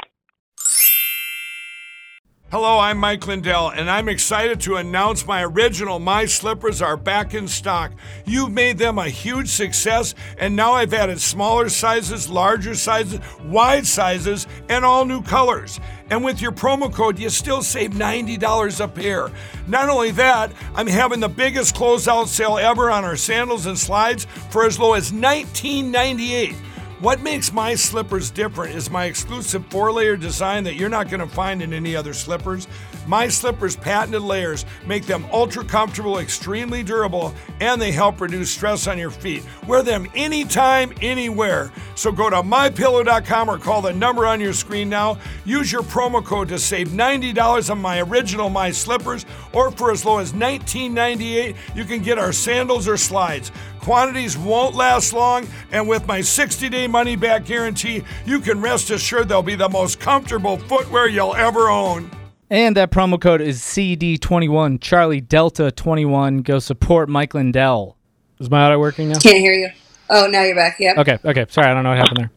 Hello, I'm Mike Lindell, and I'm excited to announce my original My Slippers are back in stock. You've made them a huge success, and now I've added smaller sizes, larger sizes, wide sizes, and all new colors. And with your promo code, you still save ninety dollars a pair. Not only that, I'm having the biggest closeout sale ever on our sandals and slides for as low as nineteen ninety-eight dollars. What makes My Slippers different is my exclusive four-layer design that you're not going to find in any other slippers. My Slippers' patented layers make them ultra-comfortable, extremely durable, and they help reduce stress on your feet. Wear them anytime, anywhere. So go to my pillow dot com or call the number on your screen now. Use your promo code to save ninety dollars on my original My Slippers, or for as low as nineteen ninety-eight dollars, you can get our sandals or slides. Quantities won't last long, and with my sixty-day money-back guarantee, you can rest assured they'll be the most comfortable footwear you'll ever own. And that promo code is C D twenty-one, Charlie Delta twenty-one. Go support Mike Lindell. Is my audio working now? Can't hear you. Oh, now you're back. Yep. Okay. Okay. Sorry, I don't know what happened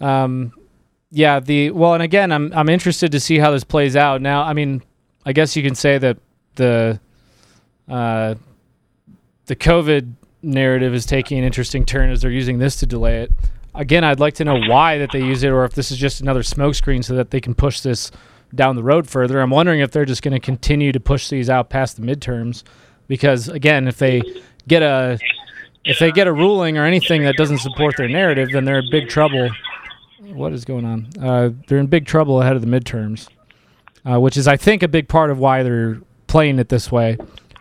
there. Um, yeah. The well, and again, I'm I'm interested to see how this plays out. Now, I mean, I guess you can say that the uh, the COVID narrative is taking an interesting turn as they're using this to delay it. Again, I'd like to know why that they use it, or if this is just another smokescreen so that they can push this down the road further. I'm wondering if they're just going to continue to push these out past the midterms, because again, if they get a if they get a ruling or anything that doesn't support their narrative, then they're in big trouble. What is going on? Uh, they're in big trouble ahead of the midterms, uh, which is, I think, a big part of why they're playing it this way,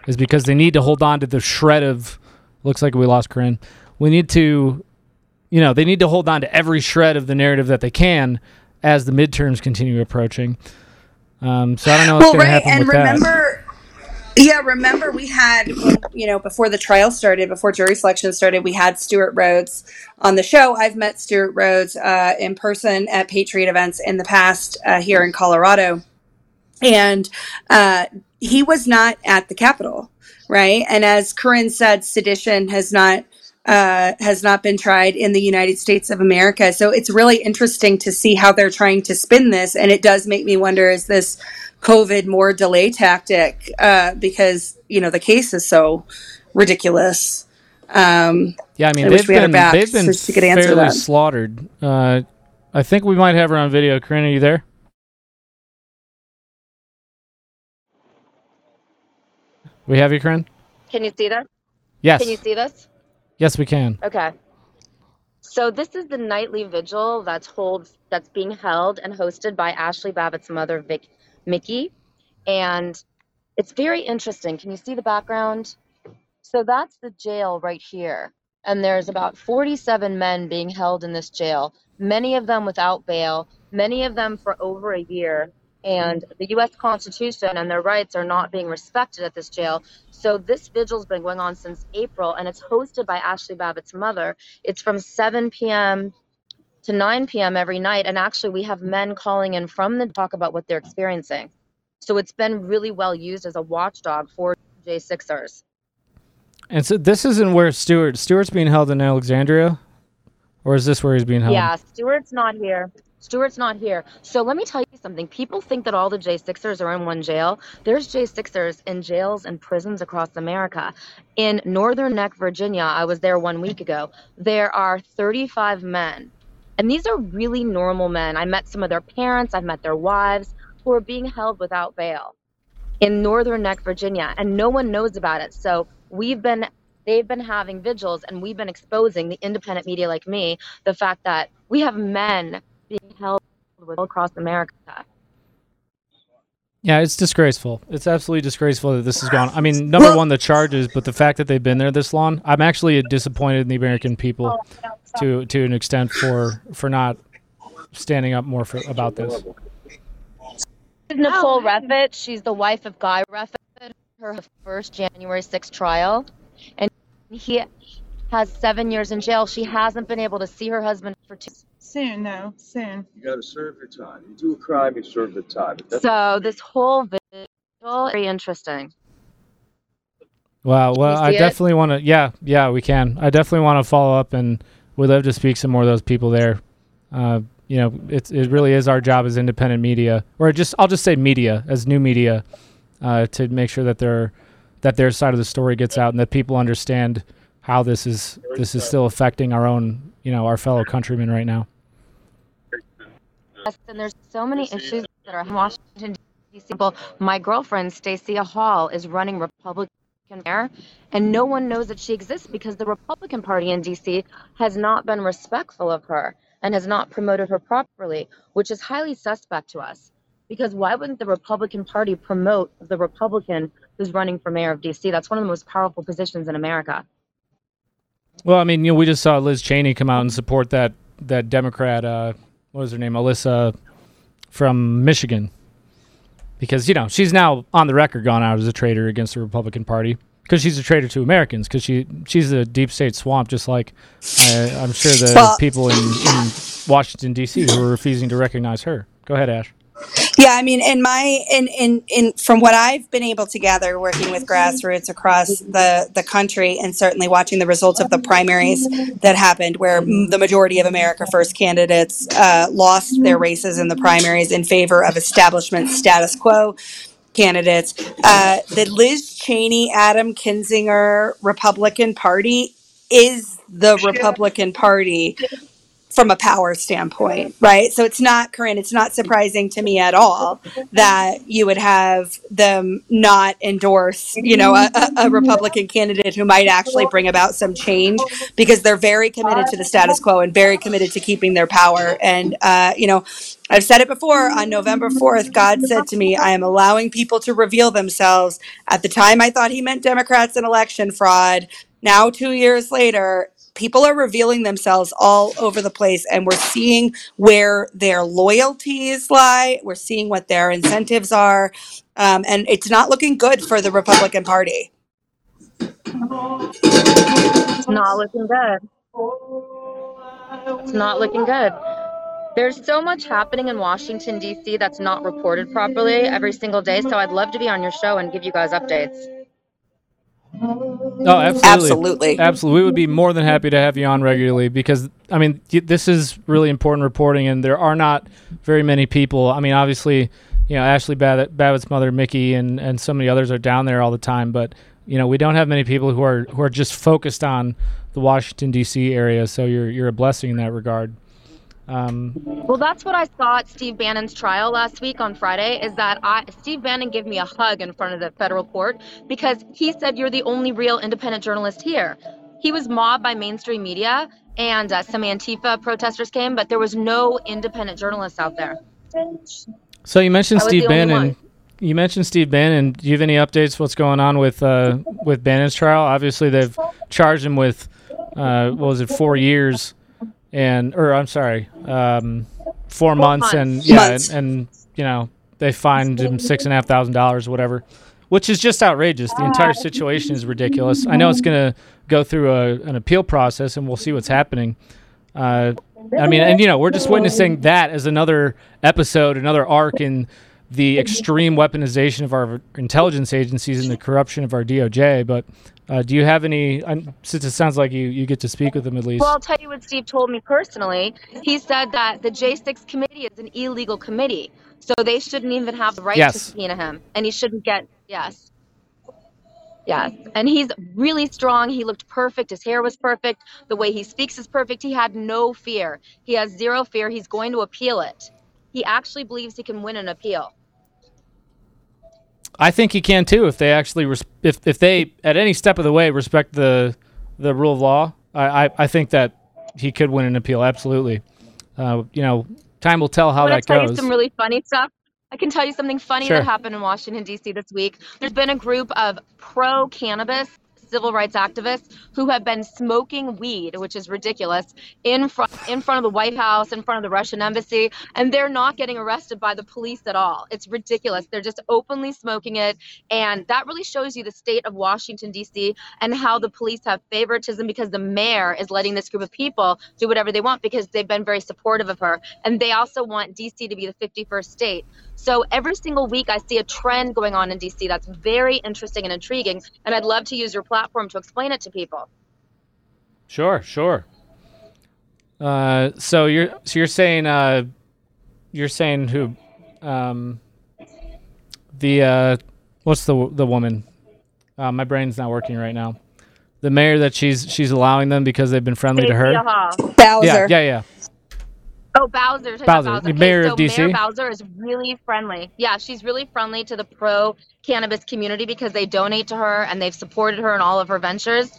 is because they need to hold on to the shred of. Looks like we lost Corinne. We need to, you know, they need to hold on to every shred of the narrative that they can as the midterms continue approaching. Um, so I don't know what's well, going right, to happen and with remember, that. Yeah, remember we had, you know, before the trial started, before jury selection started, we had Stuart Rhodes on the show. I've met Stuart Rhodes uh, in person at Patriot events in the past uh, here in Colorado. And uh, he was not at the Capitol. Right. And as Corinne said, sedition has not uh, has not been tried in the United States of America. So it's really interesting to see how they're trying to spin this. And it does make me wonder, is this COVID more delay tactic? Uh, because, you know, the case is so ridiculous. Um, yeah, I mean, I they've, been, they've been so fairly slaughtered. Uh, I think we might have her on video. Corinne, are you there? We have you, Corinne? Can you see this? Yes. Can you see this? Yes, we can. Okay. So this is the nightly vigil that's hold, that's being held and hosted by Ashley Babbitt's mother, Vic, Mickey. And it's very interesting. Can you see the background? So that's the jail right here. And there's about forty-seven men being held in this jail, many of them without bail, many of them for over a year. And the U S Constitution and their rights are not being respected at this jail. So this vigil's been going on since April, and it's hosted by Ashley Babbitt's mother. It's from seven p.m. to nine p.m. every night. And actually, we have men calling in from the talk about what they're experiencing. So it's been really well used as a watchdog for J sixers. And so this isn't where Stewart, Stewart's being held in Alexandria? Or is this where he's being held? Yeah, Stewart's not here. Stewart's not here. So let me tell you something. People think that all the J sixers are in one jail. There's J sixers in jails and prisons across America. In Northern Neck, Virginia, I was there one week ago, there are thirty-five men. And these are really normal men. I met some of their parents. I've met their wives who are being held without bail in Northern Neck, Virginia. And no one knows about it. So we've been They've been having vigils, and we've been exposing the independent media like me, the fact that we have men being held across America. Yeah, it's disgraceful. It's absolutely disgraceful that this has gone. I mean, number one, the charges, but the fact that they've been there this long, I'm actually disappointed in the American people to to an extent for for not standing up more for about this. Nicole Reffitt, she's the wife of Guy Reffitt, her first January sixth trial, and he has seven years in jail. She hasn't been able to see her husband for two. Soon, though. Soon. You got to serve your time. You do a crime, you serve the time. So this whole visual is very interesting. Wow. Well, I definitely want to. Yeah, yeah, we can. I definitely want to follow up, and we'd love to speak some more of those people there. Uh, you know, it's it really is our job as independent media, or just I'll just say media, as new media, uh, to make sure that their that their side of the story gets out and that people understand how this is this is still affecting our own, you know, our fellow countrymen right now. And there's so many issues that are in Washington, D C My girlfriend, Stacey Abrams, is running Republican there, and no one knows that she exists because the Republican Party in D C has not been respectful of her and has not promoted her properly, which is highly suspect to us. Because why wouldn't the Republican Party promote the Republican who's running for mayor of D C? That's one of the most powerful positions in America. Well, I mean, you know, we just saw Liz Cheney come out and support that that Democrat, uh, what was her name, Alyssa from Michigan, because, you know, she's now on the record gone out as a traitor against the Republican Party because she's a traitor to Americans, because she she's a deep state swamp, just like I, I'm sure the people in, in Washington, D C who are refusing to recognize her. Go ahead, Ash. Yeah, I mean, in my in, in in from what I've been able to gather working with grassroots across the, the country, and certainly watching the results of the primaries that happened, where the majority of America First candidates uh, lost their races in the primaries in favor of establishment status quo candidates, uh, the Liz Cheney, Adam Kinzinger Republican Party is the Republican Party from a power standpoint, right? So it's not, Corinne, it's not surprising to me at all that you would have them not endorse, you know, a, a Republican candidate who might actually bring about some change, because they're very committed to the status quo and very committed to keeping their power. And, uh, you know, I've said it before, on November fourth, God said to me, I am allowing people to reveal themselves. At the time, I thought he meant Democrats and election fraud. Now, two years later, people are revealing themselves all over the place, and we're seeing where their loyalties lie. We're seeing what their incentives are, um, and it's not looking good for the Republican Party. It's not looking good. It's not looking good. There's so much happening in Washington, D C that's not reported properly every single day, so I'd love to be on your show and give you guys updates. Oh, absolutely. Absolutely. Absolutely. We would be more than happy to have you on regularly, because, I mean, this is really important reporting, and there are not very many people. I mean, obviously, you know, Ashley Babbitt, Babbitt's mother, Mickey, and, and so many others are down there all the time. But, you know, we don't have many people who are who are just focused on the Washington, D C area. So you're you're a blessing in that regard. Um, well, that's what I saw at Steve Bannon's trial last week on Friday, is that I, Steve Bannon gave me a hug in front of the federal court, because he said, you're the only real independent journalist here. He was mobbed by mainstream media, and uh, some Antifa protesters came, but there was no independent journalists out there. So you mentioned Steve Bannon. You mentioned Steve Bannon. Do you have any updates? What's going on with uh, with Bannon's trial? Obviously, they've charged him with, uh, what was it, four years. And or I'm sorry, um, four, four months, months and yeah, months. And, and you know they fined him six and a half thousand dollars, whatever, which is just outrageous. The entire situation is ridiculous. I know it's going to go through a, an appeal process, and we'll see what's happening. Uh, I mean, and you know we're just witnessing that as another episode, another arc in the extreme weaponization of our intelligence agencies and the corruption of our D O J, but. Uh, do you have any, um, since it sounds like you, you get to speak with them at least? Well, I'll tell you what Steve told me personally. He said that the J six committee is an illegal committee, so they shouldn't even have the right yes. to subpoena him. And he shouldn't get, yes. Yes. And he's really strong. He looked perfect. His hair was perfect. The way he speaks is perfect. He had no fear. He has zero fear. He's going to appeal it. He actually believes he can win an appeal. I think he can too if they actually res- if if they at any step of the way respect the the rule of law. I, I, I think that he could win an appeal. Absolutely, uh, you know, time will tell how that goes. I want to tell you some really funny stuff. I can tell you something funny sure. that happened in Washington, D C this week. There's been a group of pro-cannabis civil rights activists who have been smoking weed, which is ridiculous, in front in front of the White House, in front of the Russian embassy, and they're not getting arrested by the police at all. It's ridiculous. They're just openly smoking it, and that really shows you the state of Washington, D C, and how the police have favoritism because the mayor is letting this group of people do whatever they want because they've been very supportive of her, and they also want D C to be the fifty-first state. So every single week I see a trend going on in D C that's very interesting and intriguing, and I'd love to use your platform to explain it to people. Sure, sure. Uh, so you're so you're saying uh, you're saying who um, the uh, what's the the woman? Uh, my brain's not working right now. The mayor that she's she's allowing them because they've been friendly Stacey to her. Uh-huh. Bowser. Yeah, yeah, yeah. Oh, Bowser. Bowser, Bowser. Okay, mayor so of D C. Mayor Bowser is really friendly. Yeah, she's really friendly to the pro-cannabis community because they donate to her and they've supported her in all of her ventures.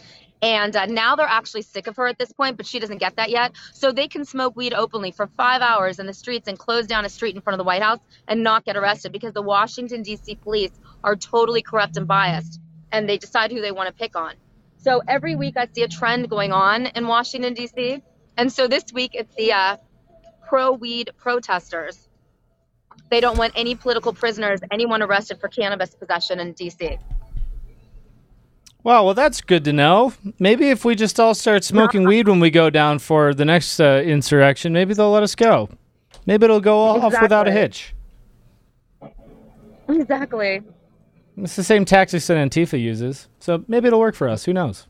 And uh, now they're actually sick of her at this point, but she doesn't get that yet. So they can smoke weed openly for five hours in the streets and close down a street in front of the White House and not get arrested because the Washington, D C police are totally corrupt and biased, and they decide who they want to pick on. So every week I see a trend going on in Washington, D C. And so this week it's the... Uh, pro-weed protesters. They don't want any political prisoners, anyone arrested for cannabis possession in D C. Wow, well, that's good to know. Maybe if we just all start smoking yeah. weed when we go down for the next uh, insurrection, maybe they'll let us go. Maybe it'll go all exactly. off without a hitch. Exactly. It's the same tactics that Antifa uses, so maybe it'll work for us. Who knows?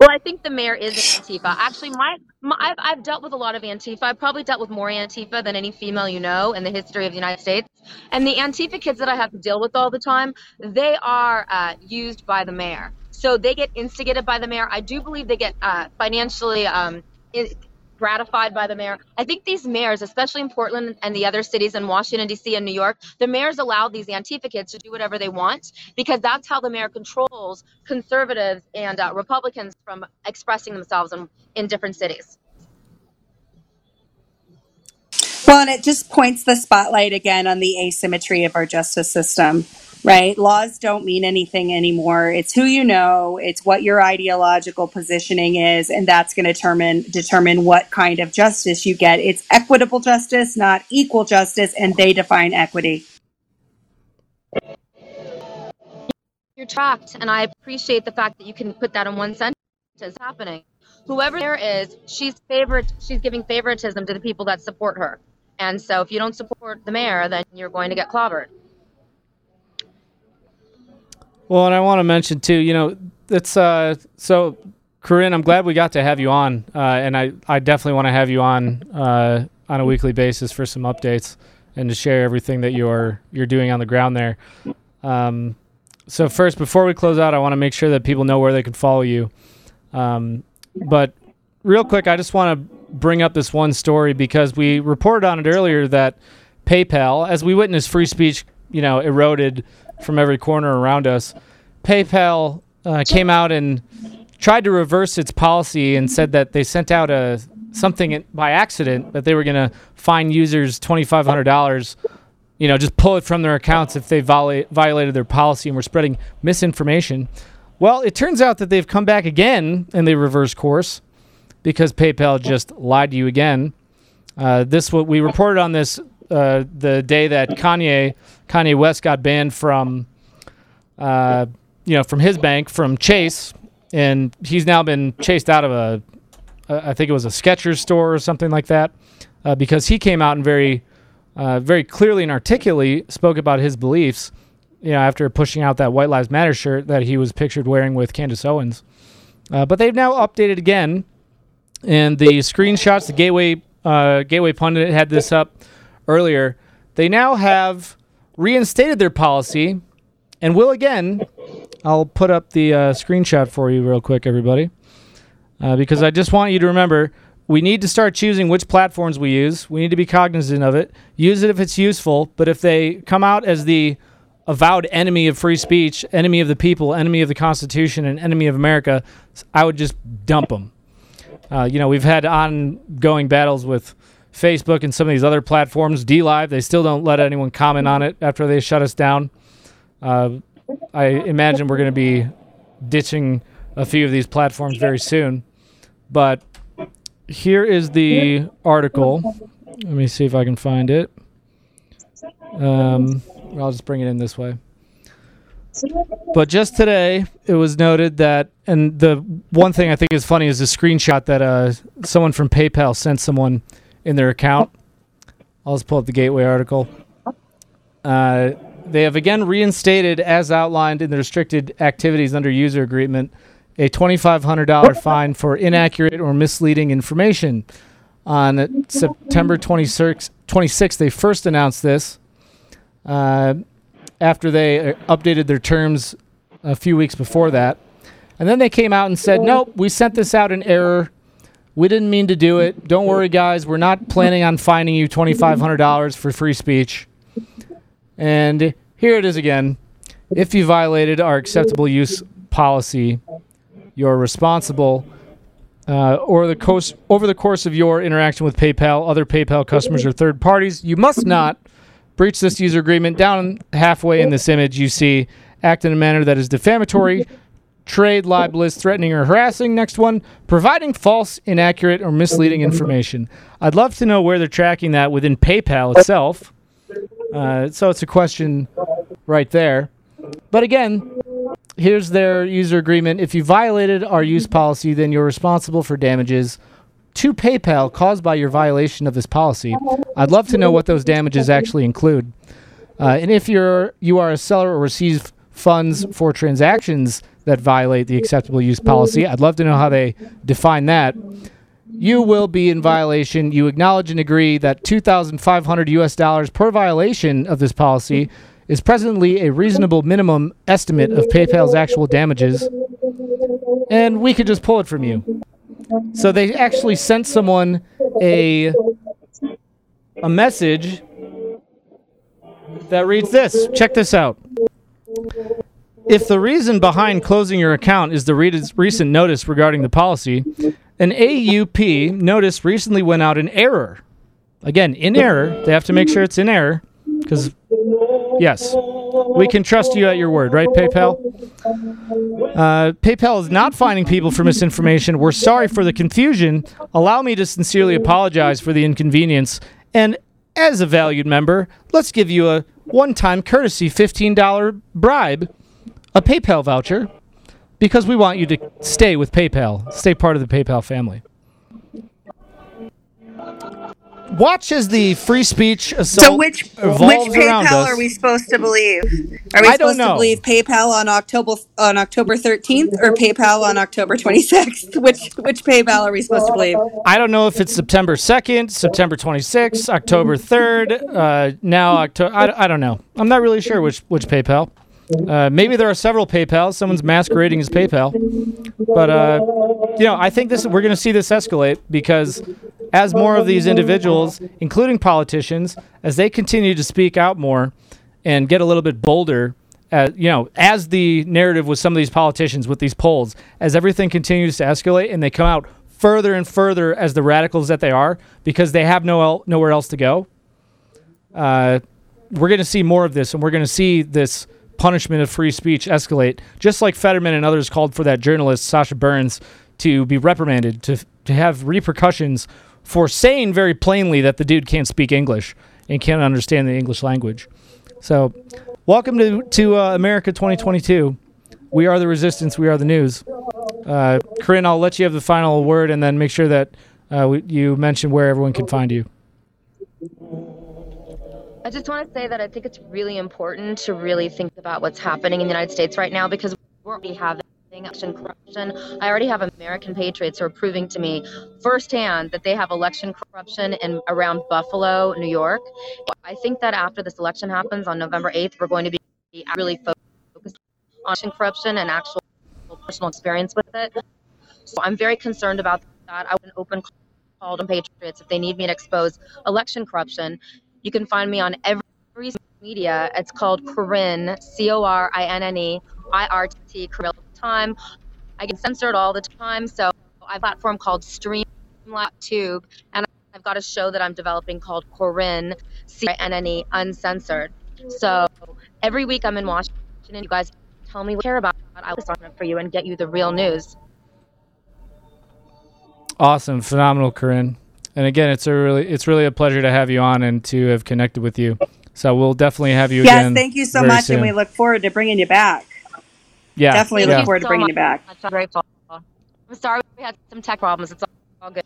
Well, I think the mayor is Antifa. Actually, my, my I've, I've dealt with a lot of Antifa. I've probably dealt with more Antifa than any female you know in the history of the United States. And the Antifa kids that I have to deal with all the time, they are uh, used by the mayor. So they get instigated by the mayor. I do believe they get uh, financially um, gratified by the mayor. I think these mayors, especially in Portland and the other cities in Washington, D C and New York, the mayors allow these Antifa kids to do whatever they want because that's how the mayor controls conservatives and uh, Republicans from expressing themselves in, in different cities. Well, and it just points the spotlight again on the asymmetry of our justice system, right? Laws don't mean anything anymore. It's who you know, it's what your ideological positioning is, and that's going to determine determine what kind of justice you get. It's equitable justice, not equal justice, and they define equity. You're trapped, and I appreciate the fact that you can put that in one sentence. It's happening. Whoever there is, she's favorite. She's giving favoritism to the people that support her. And so if you don't support the mayor, then you're going to get clobbered. Well, and I want to mention, too, you know, it's uh, so, Corinne, I'm glad we got to have you on. Uh, and I, I definitely want to have you on uh, on a weekly basis for some updates and to share everything that you're you're doing on the ground there. Um, so first, before we close out, I want to make sure that people know where they can follow you. Um, but real quick, I just want to bring up this one story because we reported on it earlier that PayPal, as we witnessed free speech, you know, eroded from every corner around us, PayPal uh, came out and tried to reverse its policy and said that they sent out a something by accident that they were going to fine users twenty-five hundred dollars, you know, just pull it from their accounts if they viola- violated their policy and were spreading misinformation. Well, it turns out that they've come back again and they reversed course because PayPal just lied to you again. Uh, this what we reported on this uh, the day that Kanye Kanye West got banned from uh, you know from his bank from Chase, and he's now been chased out of a uh, I think it was a Skechers store or something like that uh, because he came out and very uh, very clearly and articulately spoke about his beliefs. You know, after pushing out that White Lives Matter shirt that he was pictured wearing with Candace Owens. Uh, but they've now updated again. And the screenshots, the Gateway uh, Gateway Pundit had this up earlier. They now have reinstated their policy and will again. I'll put up the uh, screenshot for you real quick, everybody. Uh, because I just want you to remember, we need to start choosing which platforms we use. We need to be cognizant of it. Use it if it's useful. But if they come out as the avowed enemy of free speech, enemy of the people, enemy of the Constitution, and enemy of America, I would just dump them. Uh, you know, we've had ongoing battles with Facebook and some of these other platforms. DLive, they still don't let anyone comment on it after they shut us down. Uh, I imagine we're going to be ditching a few of these platforms very soon. But here is the article. Let me see if I can find it. Um, I'll just bring it in this way. But just today, it was noted that, and the one thing I think is funny is the screenshot that uh, someone from PayPal sent someone in their account. I'll just pull up the Gateway article. Uh, they have again reinstated, as outlined in the restricted activities under user agreement, a twenty-five hundred dollars fine for inaccurate or misleading information. On September twenty-sixth, they first announced this. Uh, after they updated their terms a few weeks before that. And then they came out and said, nope, we sent this out in error. We didn't mean to do it. Don't worry, guys. We're not planning on fining you twenty-five hundred dollars for free speech. And here it is again. If you violated our acceptable use policy, you're responsible. Uh, or the course, over the course of your interaction with PayPal, other PayPal customers, or third parties, you must not breach this user agreement. Down halfway in this image, you see act in a manner that is defamatory, trade, libelous, threatening, or harassing. Next one, providing false, inaccurate, or misleading information. I'd love to know where they're tracking that within PayPal itself. Uh, so it's a question right there. But again, here's their user agreement. If you violated our use policy, then you're responsible for damages to PayPal caused by your violation of this policy. I'd love to know what those damages actually include. Uh, and if you're you are a seller or receive funds for transactions that violate the acceptable use policy, I'd love to know how they define that. You will be in violation. You acknowledge and agree that two thousand five hundred U S dollars per violation of this policy is presently a reasonable minimum estimate of PayPal's actual damages, and we could just pull it from you. So they actually sent someone a a message that reads this. Check this out. If the reason behind closing your account is the re- recent notice regarding the policy, an A U P notice recently went out in error. Again, in error. They have to make sure it's in error because, yes, we can trust you at your word, right, PayPal? Uh, PayPal is not fining people for misinformation. We're sorry for the confusion. Allow me to sincerely apologize for the inconvenience. And as a valued member, let's give you a one-time courtesy fifteen dollars bribe, a PayPal voucher, because we want you to stay with PayPal, stay part of the PayPal family. Watch as the free speech assault So which, which PayPal are we supposed to believe? Are we I supposed to believe PayPal on October on October thirteenth or PayPal on October twenty-sixth? Which which PayPal are we supposed to believe? I don't know if it's September second, September twenty-sixth, October third, uh, now October... I, I don't know. I'm not really sure which, which PayPal. Uh, maybe there are several PayPals. Someone's masquerading as PayPal. But, uh, you know, I think this we're going to see this escalate because as more of these individuals, including politicians, as they continue to speak out more and get a little bit bolder, uh, you know, as the narrative with some of these politicians with these polls, as everything continues to escalate and they come out further and further as the radicals that they are because they have no el- nowhere else to go, uh, we're going to see more of this, and we're going to see this punishment of free speech escalate, just like Fetterman and others called for that journalist, Sasha Burns, to be reprimanded, to to have repercussions for saying very plainly that the dude can't speak English and can't understand the English language. So, welcome to, to uh, America twenty twenty-two. We are the resistance. We are the news. Uh, Corinne, I'll let you have the final word and then make sure that uh, we, you mention where everyone can find you. I just want to say that I think it's really important to really think about what's happening in the United States right now, because we already have election corruption. I already have American patriots who are proving to me firsthand that they have election corruption in around Buffalo, New York. I think that after this election happens on November eighth, we're going to be really focused on election corruption and actual personal experience with it. So I'm very concerned about that. I would open call to patriots if they need me to expose election corruption. You can find me on every media. It's called Corinne, C O R I N N E I R T, Corinne Time. I get censored all the time. So I have a platform called Streamlab Tube, and I I've got a show that I'm developing called Corinne, C I N N E, Uncensored. So every week I'm in Washington, and you guys tell me what you care about. I will sign up for you and get you the real news. Awesome. Phenomenal, Corinne. And again, it's a really it's really a pleasure to have you on and to have connected with you. So we'll definitely have you yes, again. Yes, thank you so much, soon. And we look forward to bringing you back. Yeah, definitely thank look forward so to bringing much. You back. I'm grateful. I'm sorry we had some tech problems. It's all good.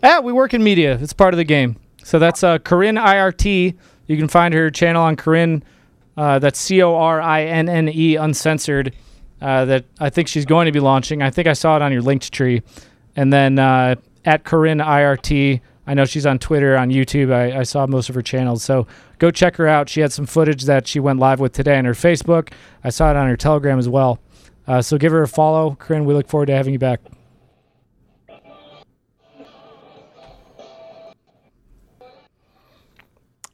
Yeah, we work in media. It's part of the game. So that's uh, Corinne I R T. You can find her channel on Corinne. Uh, that's C O R I N N E, Uncensored. Uh, that I think she's going to be launching. I think I saw it on your Linktree. And then uh, at Corinne I R T, I know she's on Twitter, on YouTube. I, I saw most of her channels. So go check her out. She had some footage that she went live with today on her Facebook. I saw it on her Telegram as well. Uh, so give her a follow. Corinne, we look forward to having you back.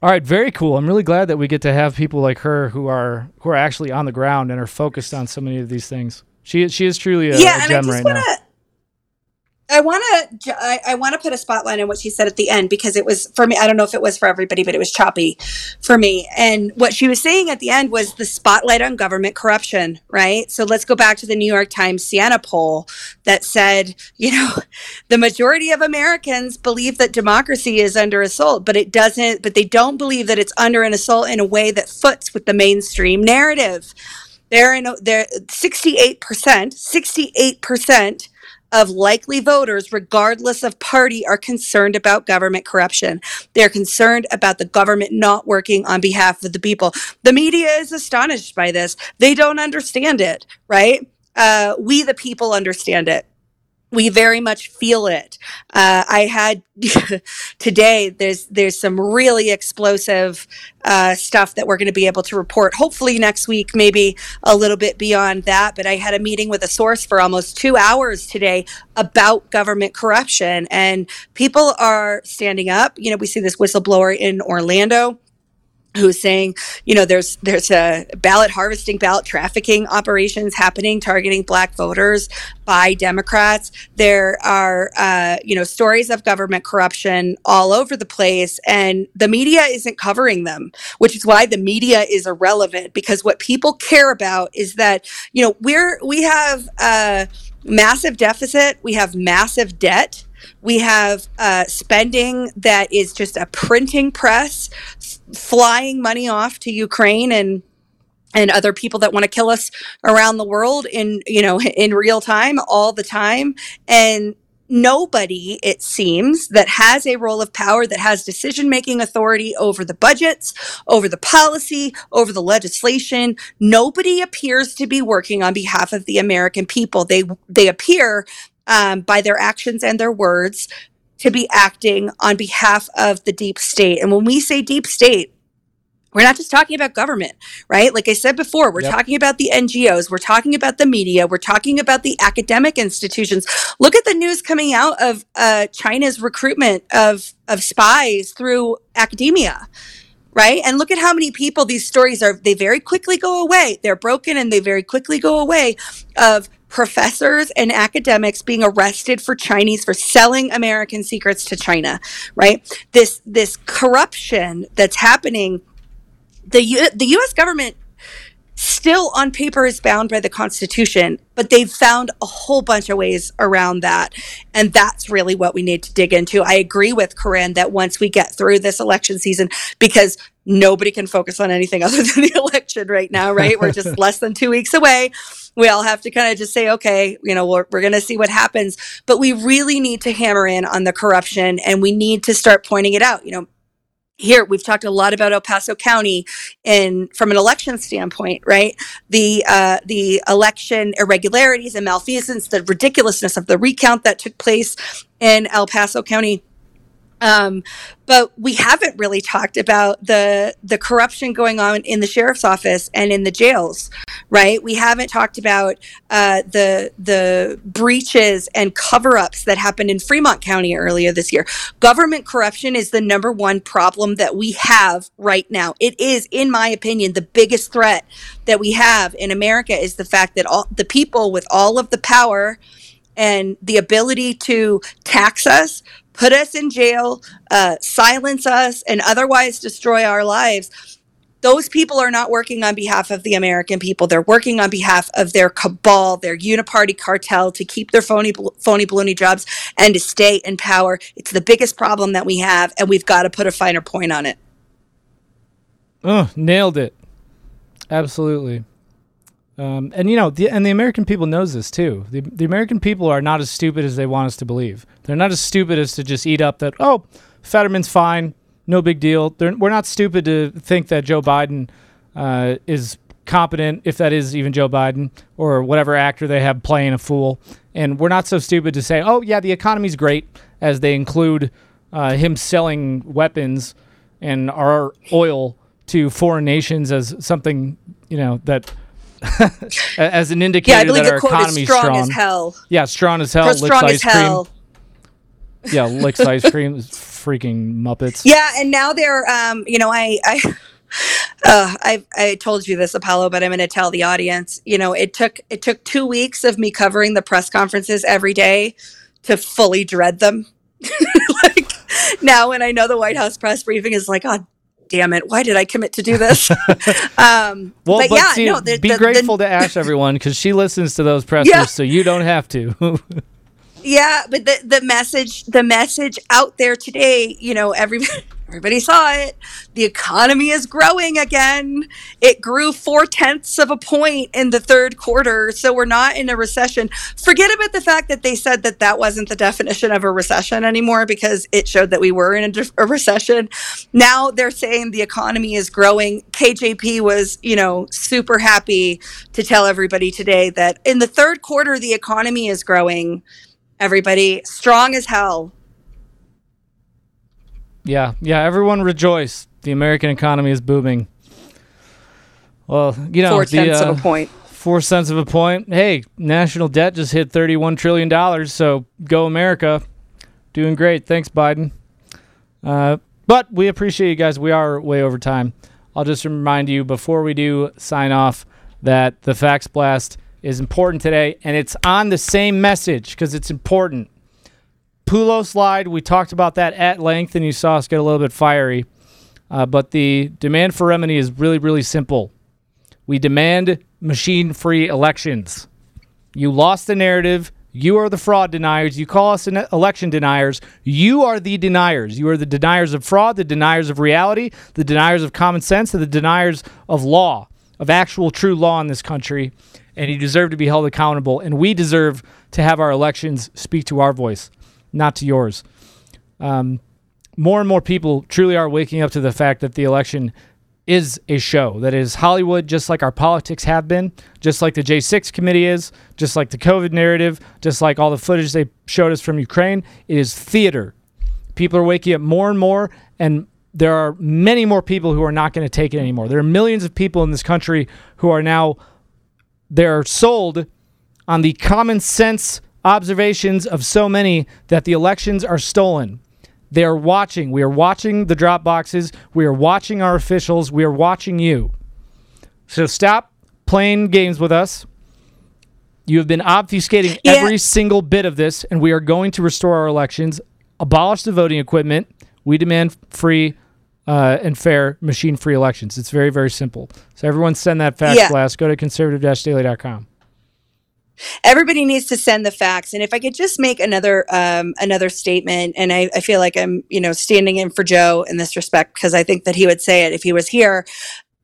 All right, very cool. I'm really glad that we get to have people like her who are who are actually on the ground and are focused on so many of these things. She she is truly a, yeah, a gem right wanna, now. I want to I, I want to put a spotlight on what she said at the end, because it was for me. I don't know if it was for everybody, but it was choppy for me. And what she was saying at the end was the spotlight on government corruption, right? So let's go back to the New York Times Siena poll that said, you know, the majority of Americans believe that democracy is under assault, but it doesn't. But they don't believe that it's under an assault in a way that foots with the mainstream narrative. They're in they're sixty-eight percent, sixty-eight percent. Of likely voters, regardless of party, are concerned about government corruption. They're concerned about the government not working on behalf of the people. The media is astonished by this. They don't understand it, right? Uh, we, the people, understand it. We very much feel it. Uh, I had today, there's there's some really explosive uh, stuff that we're going to be able to report, hopefully next week, maybe a little bit beyond that. But I had a meeting with a source for almost two hours today about government corruption. And people are standing up. You know, we see this whistleblower in Orlando who's saying, you know, there's there's a ballot harvesting, ballot trafficking operations happening, targeting Black voters by Democrats. There are, uh, you know, stories of government corruption all over the place, and the media isn't covering them, which is why the media is irrelevant, because what people care about is that, you know, we're we have a massive deficit, we have massive debt. We have uh, spending that is just a printing press, f- flying money off to Ukraine and and other people that want to kill us around the world in you know in real time all the time. And nobody, it seems, that has a role of power, that has decision-making authority over the budgets, over the policy, over the legislation, nobody appears to be working on behalf of the American people. They they appear. Um, by their actions and their words, to be acting on behalf of the deep state. And when we say deep state, we're not just talking about government, right? Like I said before, we're yep. talking about the N G Os, we're talking about the media, we're talking about the academic institutions. Look at the news coming out of uh, China's recruitment of, of spies through academia. Right? And look at how many people these stories are. They very quickly go away. They're broken and they very quickly go away, of professors and academics being arrested for Chinese, for selling American secrets to China, right? This, this corruption that's happening, the U- the U S government still on paper is bound by the Constitution, but they've found a whole bunch of ways around that. And that's really what we need to dig into. I agree with Corinne that once we get through this election season, because nobody can focus on anything other than the election right now, right? We're just less than two weeks away. We all have to kind of just say, okay, you know, we're, we're going to see what happens. But we really need to hammer in on the corruption, and we need to start pointing it out. You know, here, we've talked a lot about El Paso County in from an election standpoint, right? The uh, the election irregularities and malfeasance, the ridiculousness of the recount that took place in El Paso County. Um, but we haven't really talked about the the corruption going on in the sheriff's office and in the jails, right? We haven't talked about uh, the the breaches and cover-ups that happened in Fremont County earlier this year. Government corruption is the number one problem that we have right now. It is, in my opinion, the biggest threat that we have in America, is the fact that all the people with all of the power and the ability to tax us, put us in jail, uh, silence us, and otherwise destroy our lives, those people are not working on behalf of the American people. They're working on behalf of their cabal, their uniparty cartel, to keep their phony, phony baloney jobs and to stay in power. It's the biggest problem that we have, and we've got to put a finer point on it. Oh, nailed it. Absolutely. Um, and, you know, the, and the American people knows this, too. The, the American people are not as stupid as they want us to believe. They're not as stupid as to just eat up that, oh, Fetterman's fine, no big deal. They're, we're not stupid to think that Joe Biden uh, is competent, if that is even Joe Biden, or whatever actor they have playing a fool. And we're not so stupid to say, oh, yeah, the economy's great, as they include uh, him selling weapons and our oil to foreign nations as something, you know, that... as an indicator yeah, I believe that the our quote economy is strong, strong as hell. Yeah, strong as hell. Licks strong ice as hell. Cream. Yeah, licks ice cream. Freaking Muppets. Yeah, and now they're, um, you know, I, I, uh, I, I told you this, Apollo, but I'm going to tell the audience. You know, it took it took two weeks of me covering the press conferences every day to fully dread them. Like now, when I know the White House press briefing is like, oh, damn it, why did I commit to do this? um well but, but yeah, see, no, the, be the, grateful the, to Ash, everyone, because she listens to those pressers. Yeah. So you don't have to. Yeah, but the, the message the message out there today, you know, everybody everybody saw it. The economy is growing again. It grew four tenths of a point in the third quarter, so we're not in a recession. Forget about the fact that they said that that wasn't the definition of a recession anymore, because it showed that we were in a, a recession. Now they're saying the economy is growing. K J P was, you know, super happy to tell everybody today that in the third quarter, the economy is growing. Everybody, strong as hell. Yeah, yeah, everyone rejoice. The American economy is booming. Well, you know, four cents the, uh, of a point. Four cents of a point. Hey, national debt just hit thirty-one trillion dollars, so go America. Doing great. Thanks, Biden. Uh, but we appreciate you guys. We are way over time. I'll just remind you before we do sign off that the Facts Blast is important today, and it's on the same message because it's important. Pulos lied. We talked about that at length, and you saw us get a little bit fiery. Uh, but the demand for remedy is really, really simple. We demand machine-free elections. You lost the narrative. You are the fraud deniers. You call us election deniers. You are the deniers. You are the deniers of fraud, the deniers of reality, the deniers of common sense, and the deniers of law, of actual true law in this country. And you deserve to be held accountable. And we deserve to have our elections speak to our voice, not to yours. Um, more and more people truly are waking up to the fact that the election is a show. That is Hollywood, just like our politics have been, just like the J six committee is, just like the COVID narrative, just like all the footage they showed us from Ukraine. It is theater. People are waking up more and more, and there are many more people who are not going to take it anymore. There are millions of people in this country who are now, they're sold on the common sense observations of so many that the elections are stolen. They are watching. We are watching the drop boxes. We are watching our officials. We are watching you. So stop playing games with us. You have been obfuscating yeah. every single bit of this, and we are going to restore our elections, abolish the voting equipment. We demand free uh, and fair machine-free elections. It's very, very simple. So everyone send that fax yeah. blast. Go to conservative daily dot com. Everybody needs to send the facts. And if I could just make another um, another statement, and I, I feel like I'm, you know, standing in for Joe in this respect, because I think that he would say it if he was here.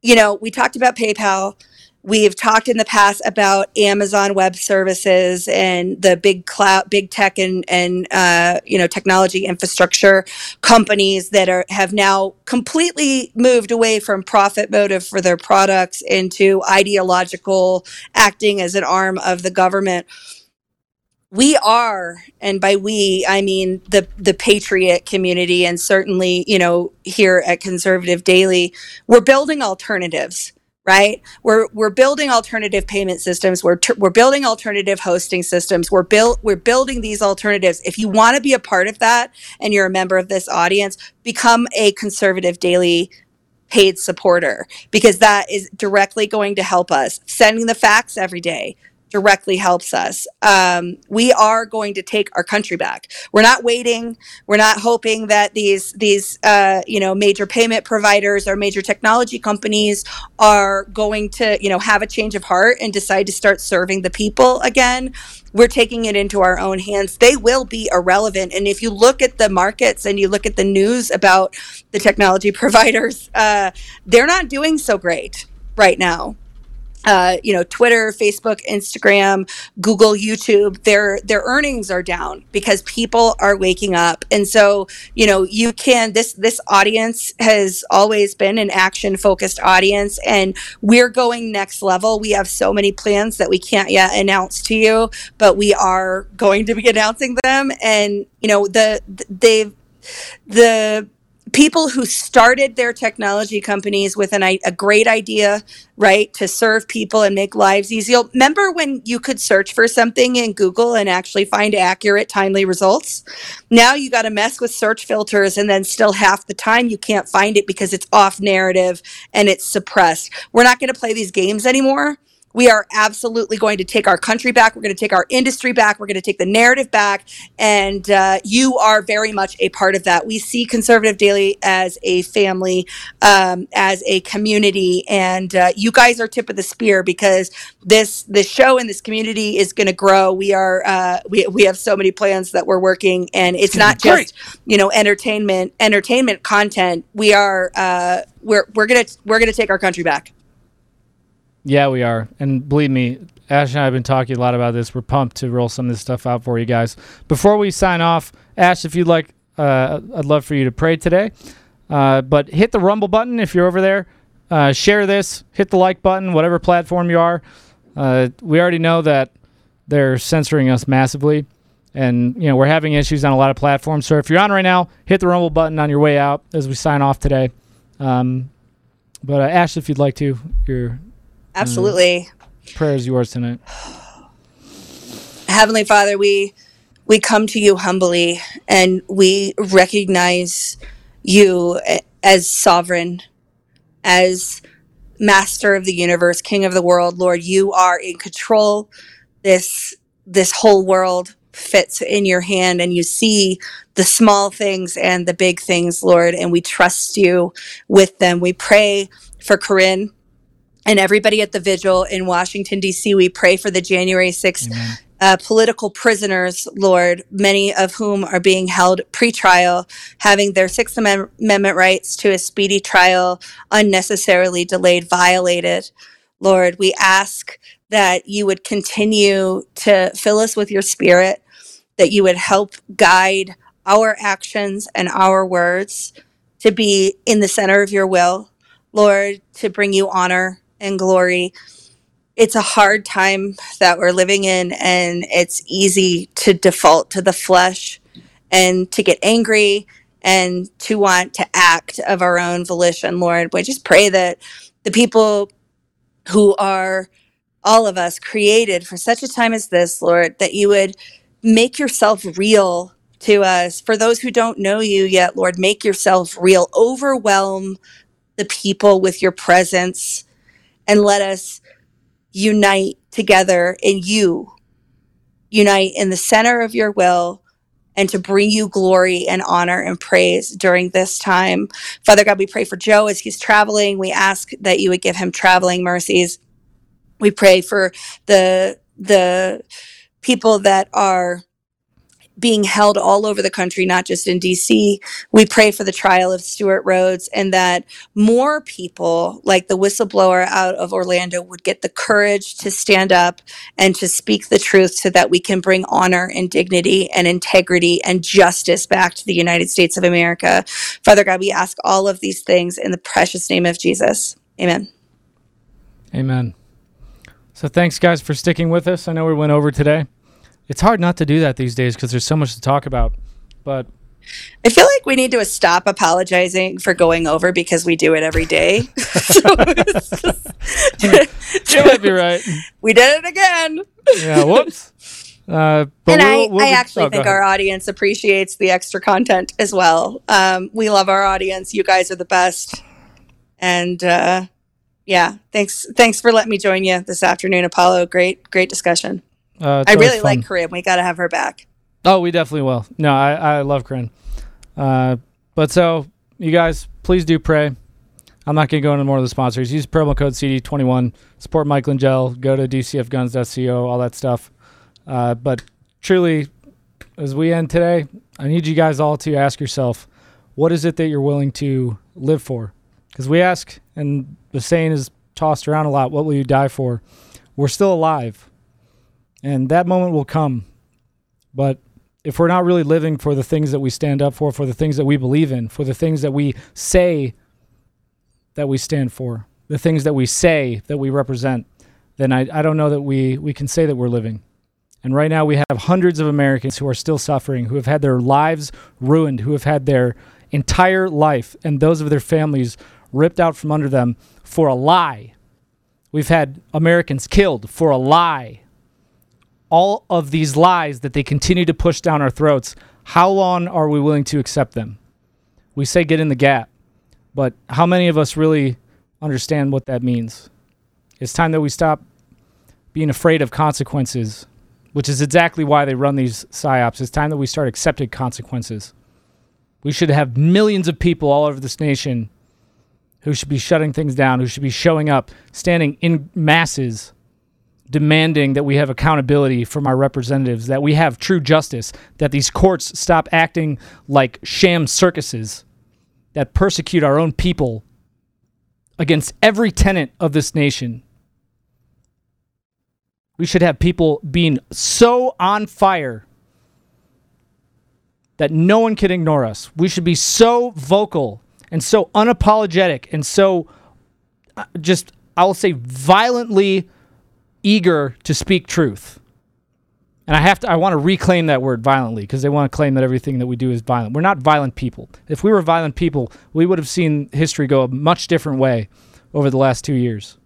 You know, we talked about PayPal. We've talked in the past about Amazon Web Services and the big cloud, big tech, and and uh, you know, technology infrastructure companies that are have now completely moved away from profit motive for their products into ideological acting as an arm of the government. We are, and by we, I mean the the patriot community, and certainly, you know, here at Conservative Daily, we're building alternatives. Right? We're we're building alternative payment systems. We're t- we're building alternative hosting systems. We're built. We're building these alternatives. If you want to be a part of that, and you're a member of this audience, become a Conservative Daily paid supporter, because that is directly going to help us. Sending the facts every day, directly helps us. Um, we are going to take our country back. We're not waiting. We're not hoping that these these uh, you know major payment providers or major technology companies are going to you know have a change of heart and decide to start serving the people again. We're taking it into our own hands. They will be irrelevant. And if you look at the markets and you look at the news about the technology providers, uh, they're not doing so great right now. Uh, you know, Twitter, Facebook, Instagram, Google, YouTube, their their earnings are down because people are waking up. And so, you know, you can, this this audience has always been an action-focused audience, and we're going next level. We have so many plans that we can't yet announce to you, but we are going to be announcing them. And, you know, the they've, the people who started their technology companies with an, a great idea, right, to serve people and make lives easier. Remember when you could search for something in Google and actually find accurate, timely results? Now you got to mess with search filters, and then still half the time you can't find it because it's off narrative and it's suppressed. We're not going to play these games anymore. We are absolutely going to take our country back. We're going to take our industry back. We're going to take the narrative back. And uh, you are very much a part of that. We see Conservative Daily as a family, um, as a community. And uh, you guys are tip of the spear, because this this show and this community is going to grow. We are uh, we we have so many plans that we're working, and it's not just you know entertainment entertainment content. We are uh, we're we're gonna we're gonna take our country back. Yeah, we are. And believe me, Ash and I have been talking a lot about this. We're pumped to roll some of this stuff out for you guys. Before we sign off, Ash, if you'd like, uh, I'd love for you to pray today. Uh, but hit the Rumble button if you're over there. Uh, share this. Hit the like button, whatever platform you are. Uh, we already know that they're censoring us massively. And, you know, we're having issues on a lot of platforms. So if you're on right now, hit the Rumble button on your way out as we sign off today. Um, but, uh, Ash, if you'd like to, you're... Absolutely. Mm. Prayer is yours tonight. Heavenly Father, we we come to you humbly, and we recognize you as sovereign, as master of the universe, king of the world. Lord, you are in control. This this whole world fits in your hand, and you see the small things and the big things, Lord, and we trust you with them. We pray for Corinne and everybody at the vigil in Washington, D C. We pray for the January sixth uh, political prisoners, Lord, many of whom are being held pretrial, having their Sixth Amendment rights to a speedy trial unnecessarily delayed, violated. Lord, we ask that you would continue to fill us with your spirit, that you would help guide our actions and our words to be in the center of your will, Lord, to bring you honor and glory. It's a hard time that we're living in, and it's easy to default to the flesh and to get angry and to want to act of our own volition, Lord. We just pray that the people who are, all of us, created for such a time as this, Lord, that you would make yourself real to us. For those who don't know you yet, Lord, make yourself real. Overwhelm the people with your presence, and let us unite together in you, unite in the center of your will, and to bring you glory and honor and praise during this time. Father God, we pray for Joe as he's traveling. We ask that you would give him traveling mercies. We pray for the, the people that are being held all over the country, not just in D C. We pray for the trial of Stuart Rhodes, and that more people like the whistleblower out of Orlando would get the courage to stand up and to speak the truth, so that we can bring honor and dignity and integrity and justice back to the United States of America. Father God, we ask all of these things in the precious name of Jesus. Amen. Amen. So thanks, guys, for sticking with us. I know we went over today. It's hard not to do that these days because there's so much to talk about. But I feel like we need to stop apologizing for going over, because we do it every day. So it's just, you might be right. We did it again. Yeah, whoops. Uh, but and we'll, I, we'll I be, actually oh, think our audience appreciates the extra content as well. Um, we love our audience. You guys are the best. And, uh, Yeah. Thanks. Thanks for letting me join you this afternoon, Apollo. Great, great discussion. Uh, I really like Corinne. We got to have her back. Oh, we definitely will. No, I, I love Corinne. Uh, but so you guys, please do pray. I'm not going to go into more of the sponsors. Use promo code C D twenty-one. Support Mike Lindell. Go to d c f guns dot co, all that stuff. Uh, but truly, as we end today, I need you guys all to ask yourself, what is it that you're willing to live for? Because we ask, and the saying is tossed around a lot, what will you die for? We're still alive, and that moment will come. But if we're not really living for the things that we stand up for, for the things that we believe in, for the things that we say that we stand for, the things that we say that we represent, then I, I don't know that we, we can say that we're living. And right now we have hundreds of Americans who are still suffering, who have had their lives ruined, who have had their entire life and those of their families ripped out from under them for a lie. We've had Americans killed for a lie. All of these lies that they continue to push down our throats, how long are we willing to accept them? We say get in the gap, but how many of us really understand what that means? It's time that we stop being afraid of consequences, which is exactly why they run these psyops. It's time that we start accepting consequences. We should have millions of people all over this nation who should be shutting things down, who should be showing up, standing in masses, demanding that we have accountability from our representatives, that we have true justice, that these courts stop acting like sham circuses that persecute our own people against every tenet of this nation. We should have people being so on fire that no one can ignore us. We should be so vocal and so unapologetic and so just, I'll say, violently eager to speak truth. And I have to, I want to reclaim that word violently, because they want to claim that everything that we do is violent. We're not violent people. If we were violent people, we would have seen history go a much different way over the last two years.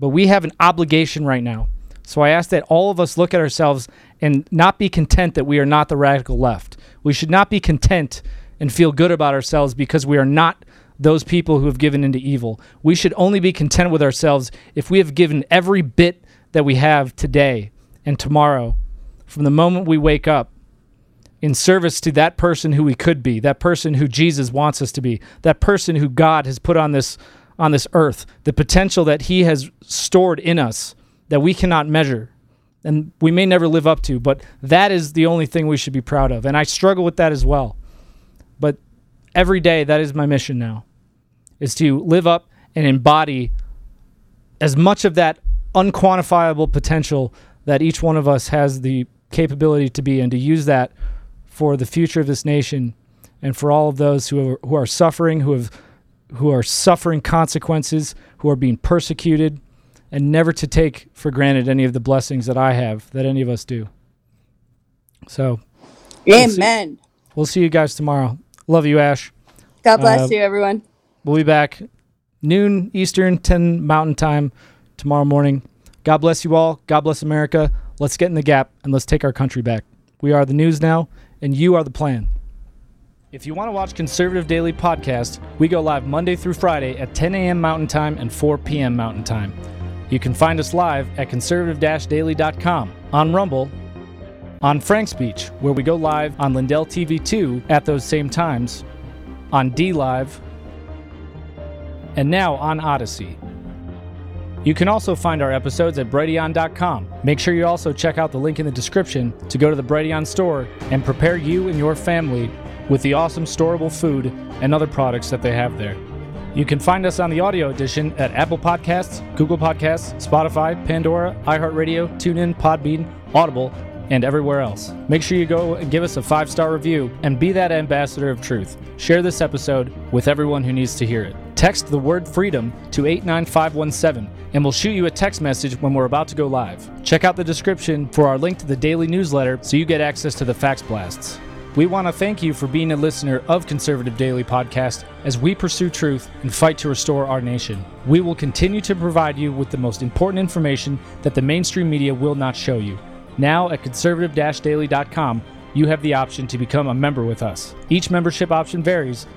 But we have an obligation right now. So I ask that all of us look at ourselves and not be content that we are not the radical left. We should not be content and feel good about ourselves because we are not those people who have given into evil. We should only be content with ourselves if we have given every bit that we have today and tomorrow, from the moment we wake up, in service to that person who we could be, that person who Jesus wants us to be, that person who God has put on this on this earth, the potential that he has stored in us that we cannot measure and we may never live up to, but that is the only thing we should be proud of. And I struggle with that as well. But every day, that is my mission now, is to live up and embody as much of that unquantifiable potential that each one of us has the capability to be, and to use that for the future of this nation and for all of those who are, who are suffering, who have, who are suffering consequences, who are being persecuted, and never to take for granted any of the blessings that I have, that any of us do. So, amen. We'll see, we'll see you guys tomorrow. Love you, Ash. God bless uh, you, everyone. We'll be back noon Eastern, ten Mountain Time tomorrow morning. God bless you all. God bless America. Let's get in the gap and let's take our country back. We are the news now, and you are the plan. If you want to watch Conservative Daily Podcast, we go live Monday through Friday at ten a.m. Mountain Time and four p.m. Mountain Time. You can find us live at conservative dash daily dot com, on Rumble, on Frank's Beach, where we go live on Lindell T V two at those same times, on DLive, and now on Odyssey. You can also find our episodes at brighteon dot com. Make sure you also check out the link in the description to go to the Brighteon store and prepare you and your family with the awesome storable food and other products that they have there. You can find us on the audio edition at Apple Podcasts, Google Podcasts, Spotify, Pandora, iHeartRadio, TuneIn, Podbean, Audible, and everywhere else. Make sure you go and give us a five-star review and be that ambassador of truth. Share this episode with everyone who needs to hear it. Text the word freedom to eight nine five one seven and we'll shoot you a text message when we're about to go live. Check out the description for our link to the daily newsletter so you get access to the fax blasts. We want to thank you for being a listener of Conservative Daily Podcast as we pursue truth and fight to restore our nation. We will continue to provide you with the most important information that the mainstream media will not show you. Now at conservative dash daily dot com, you have the option to become a member with us. Each membership option varies,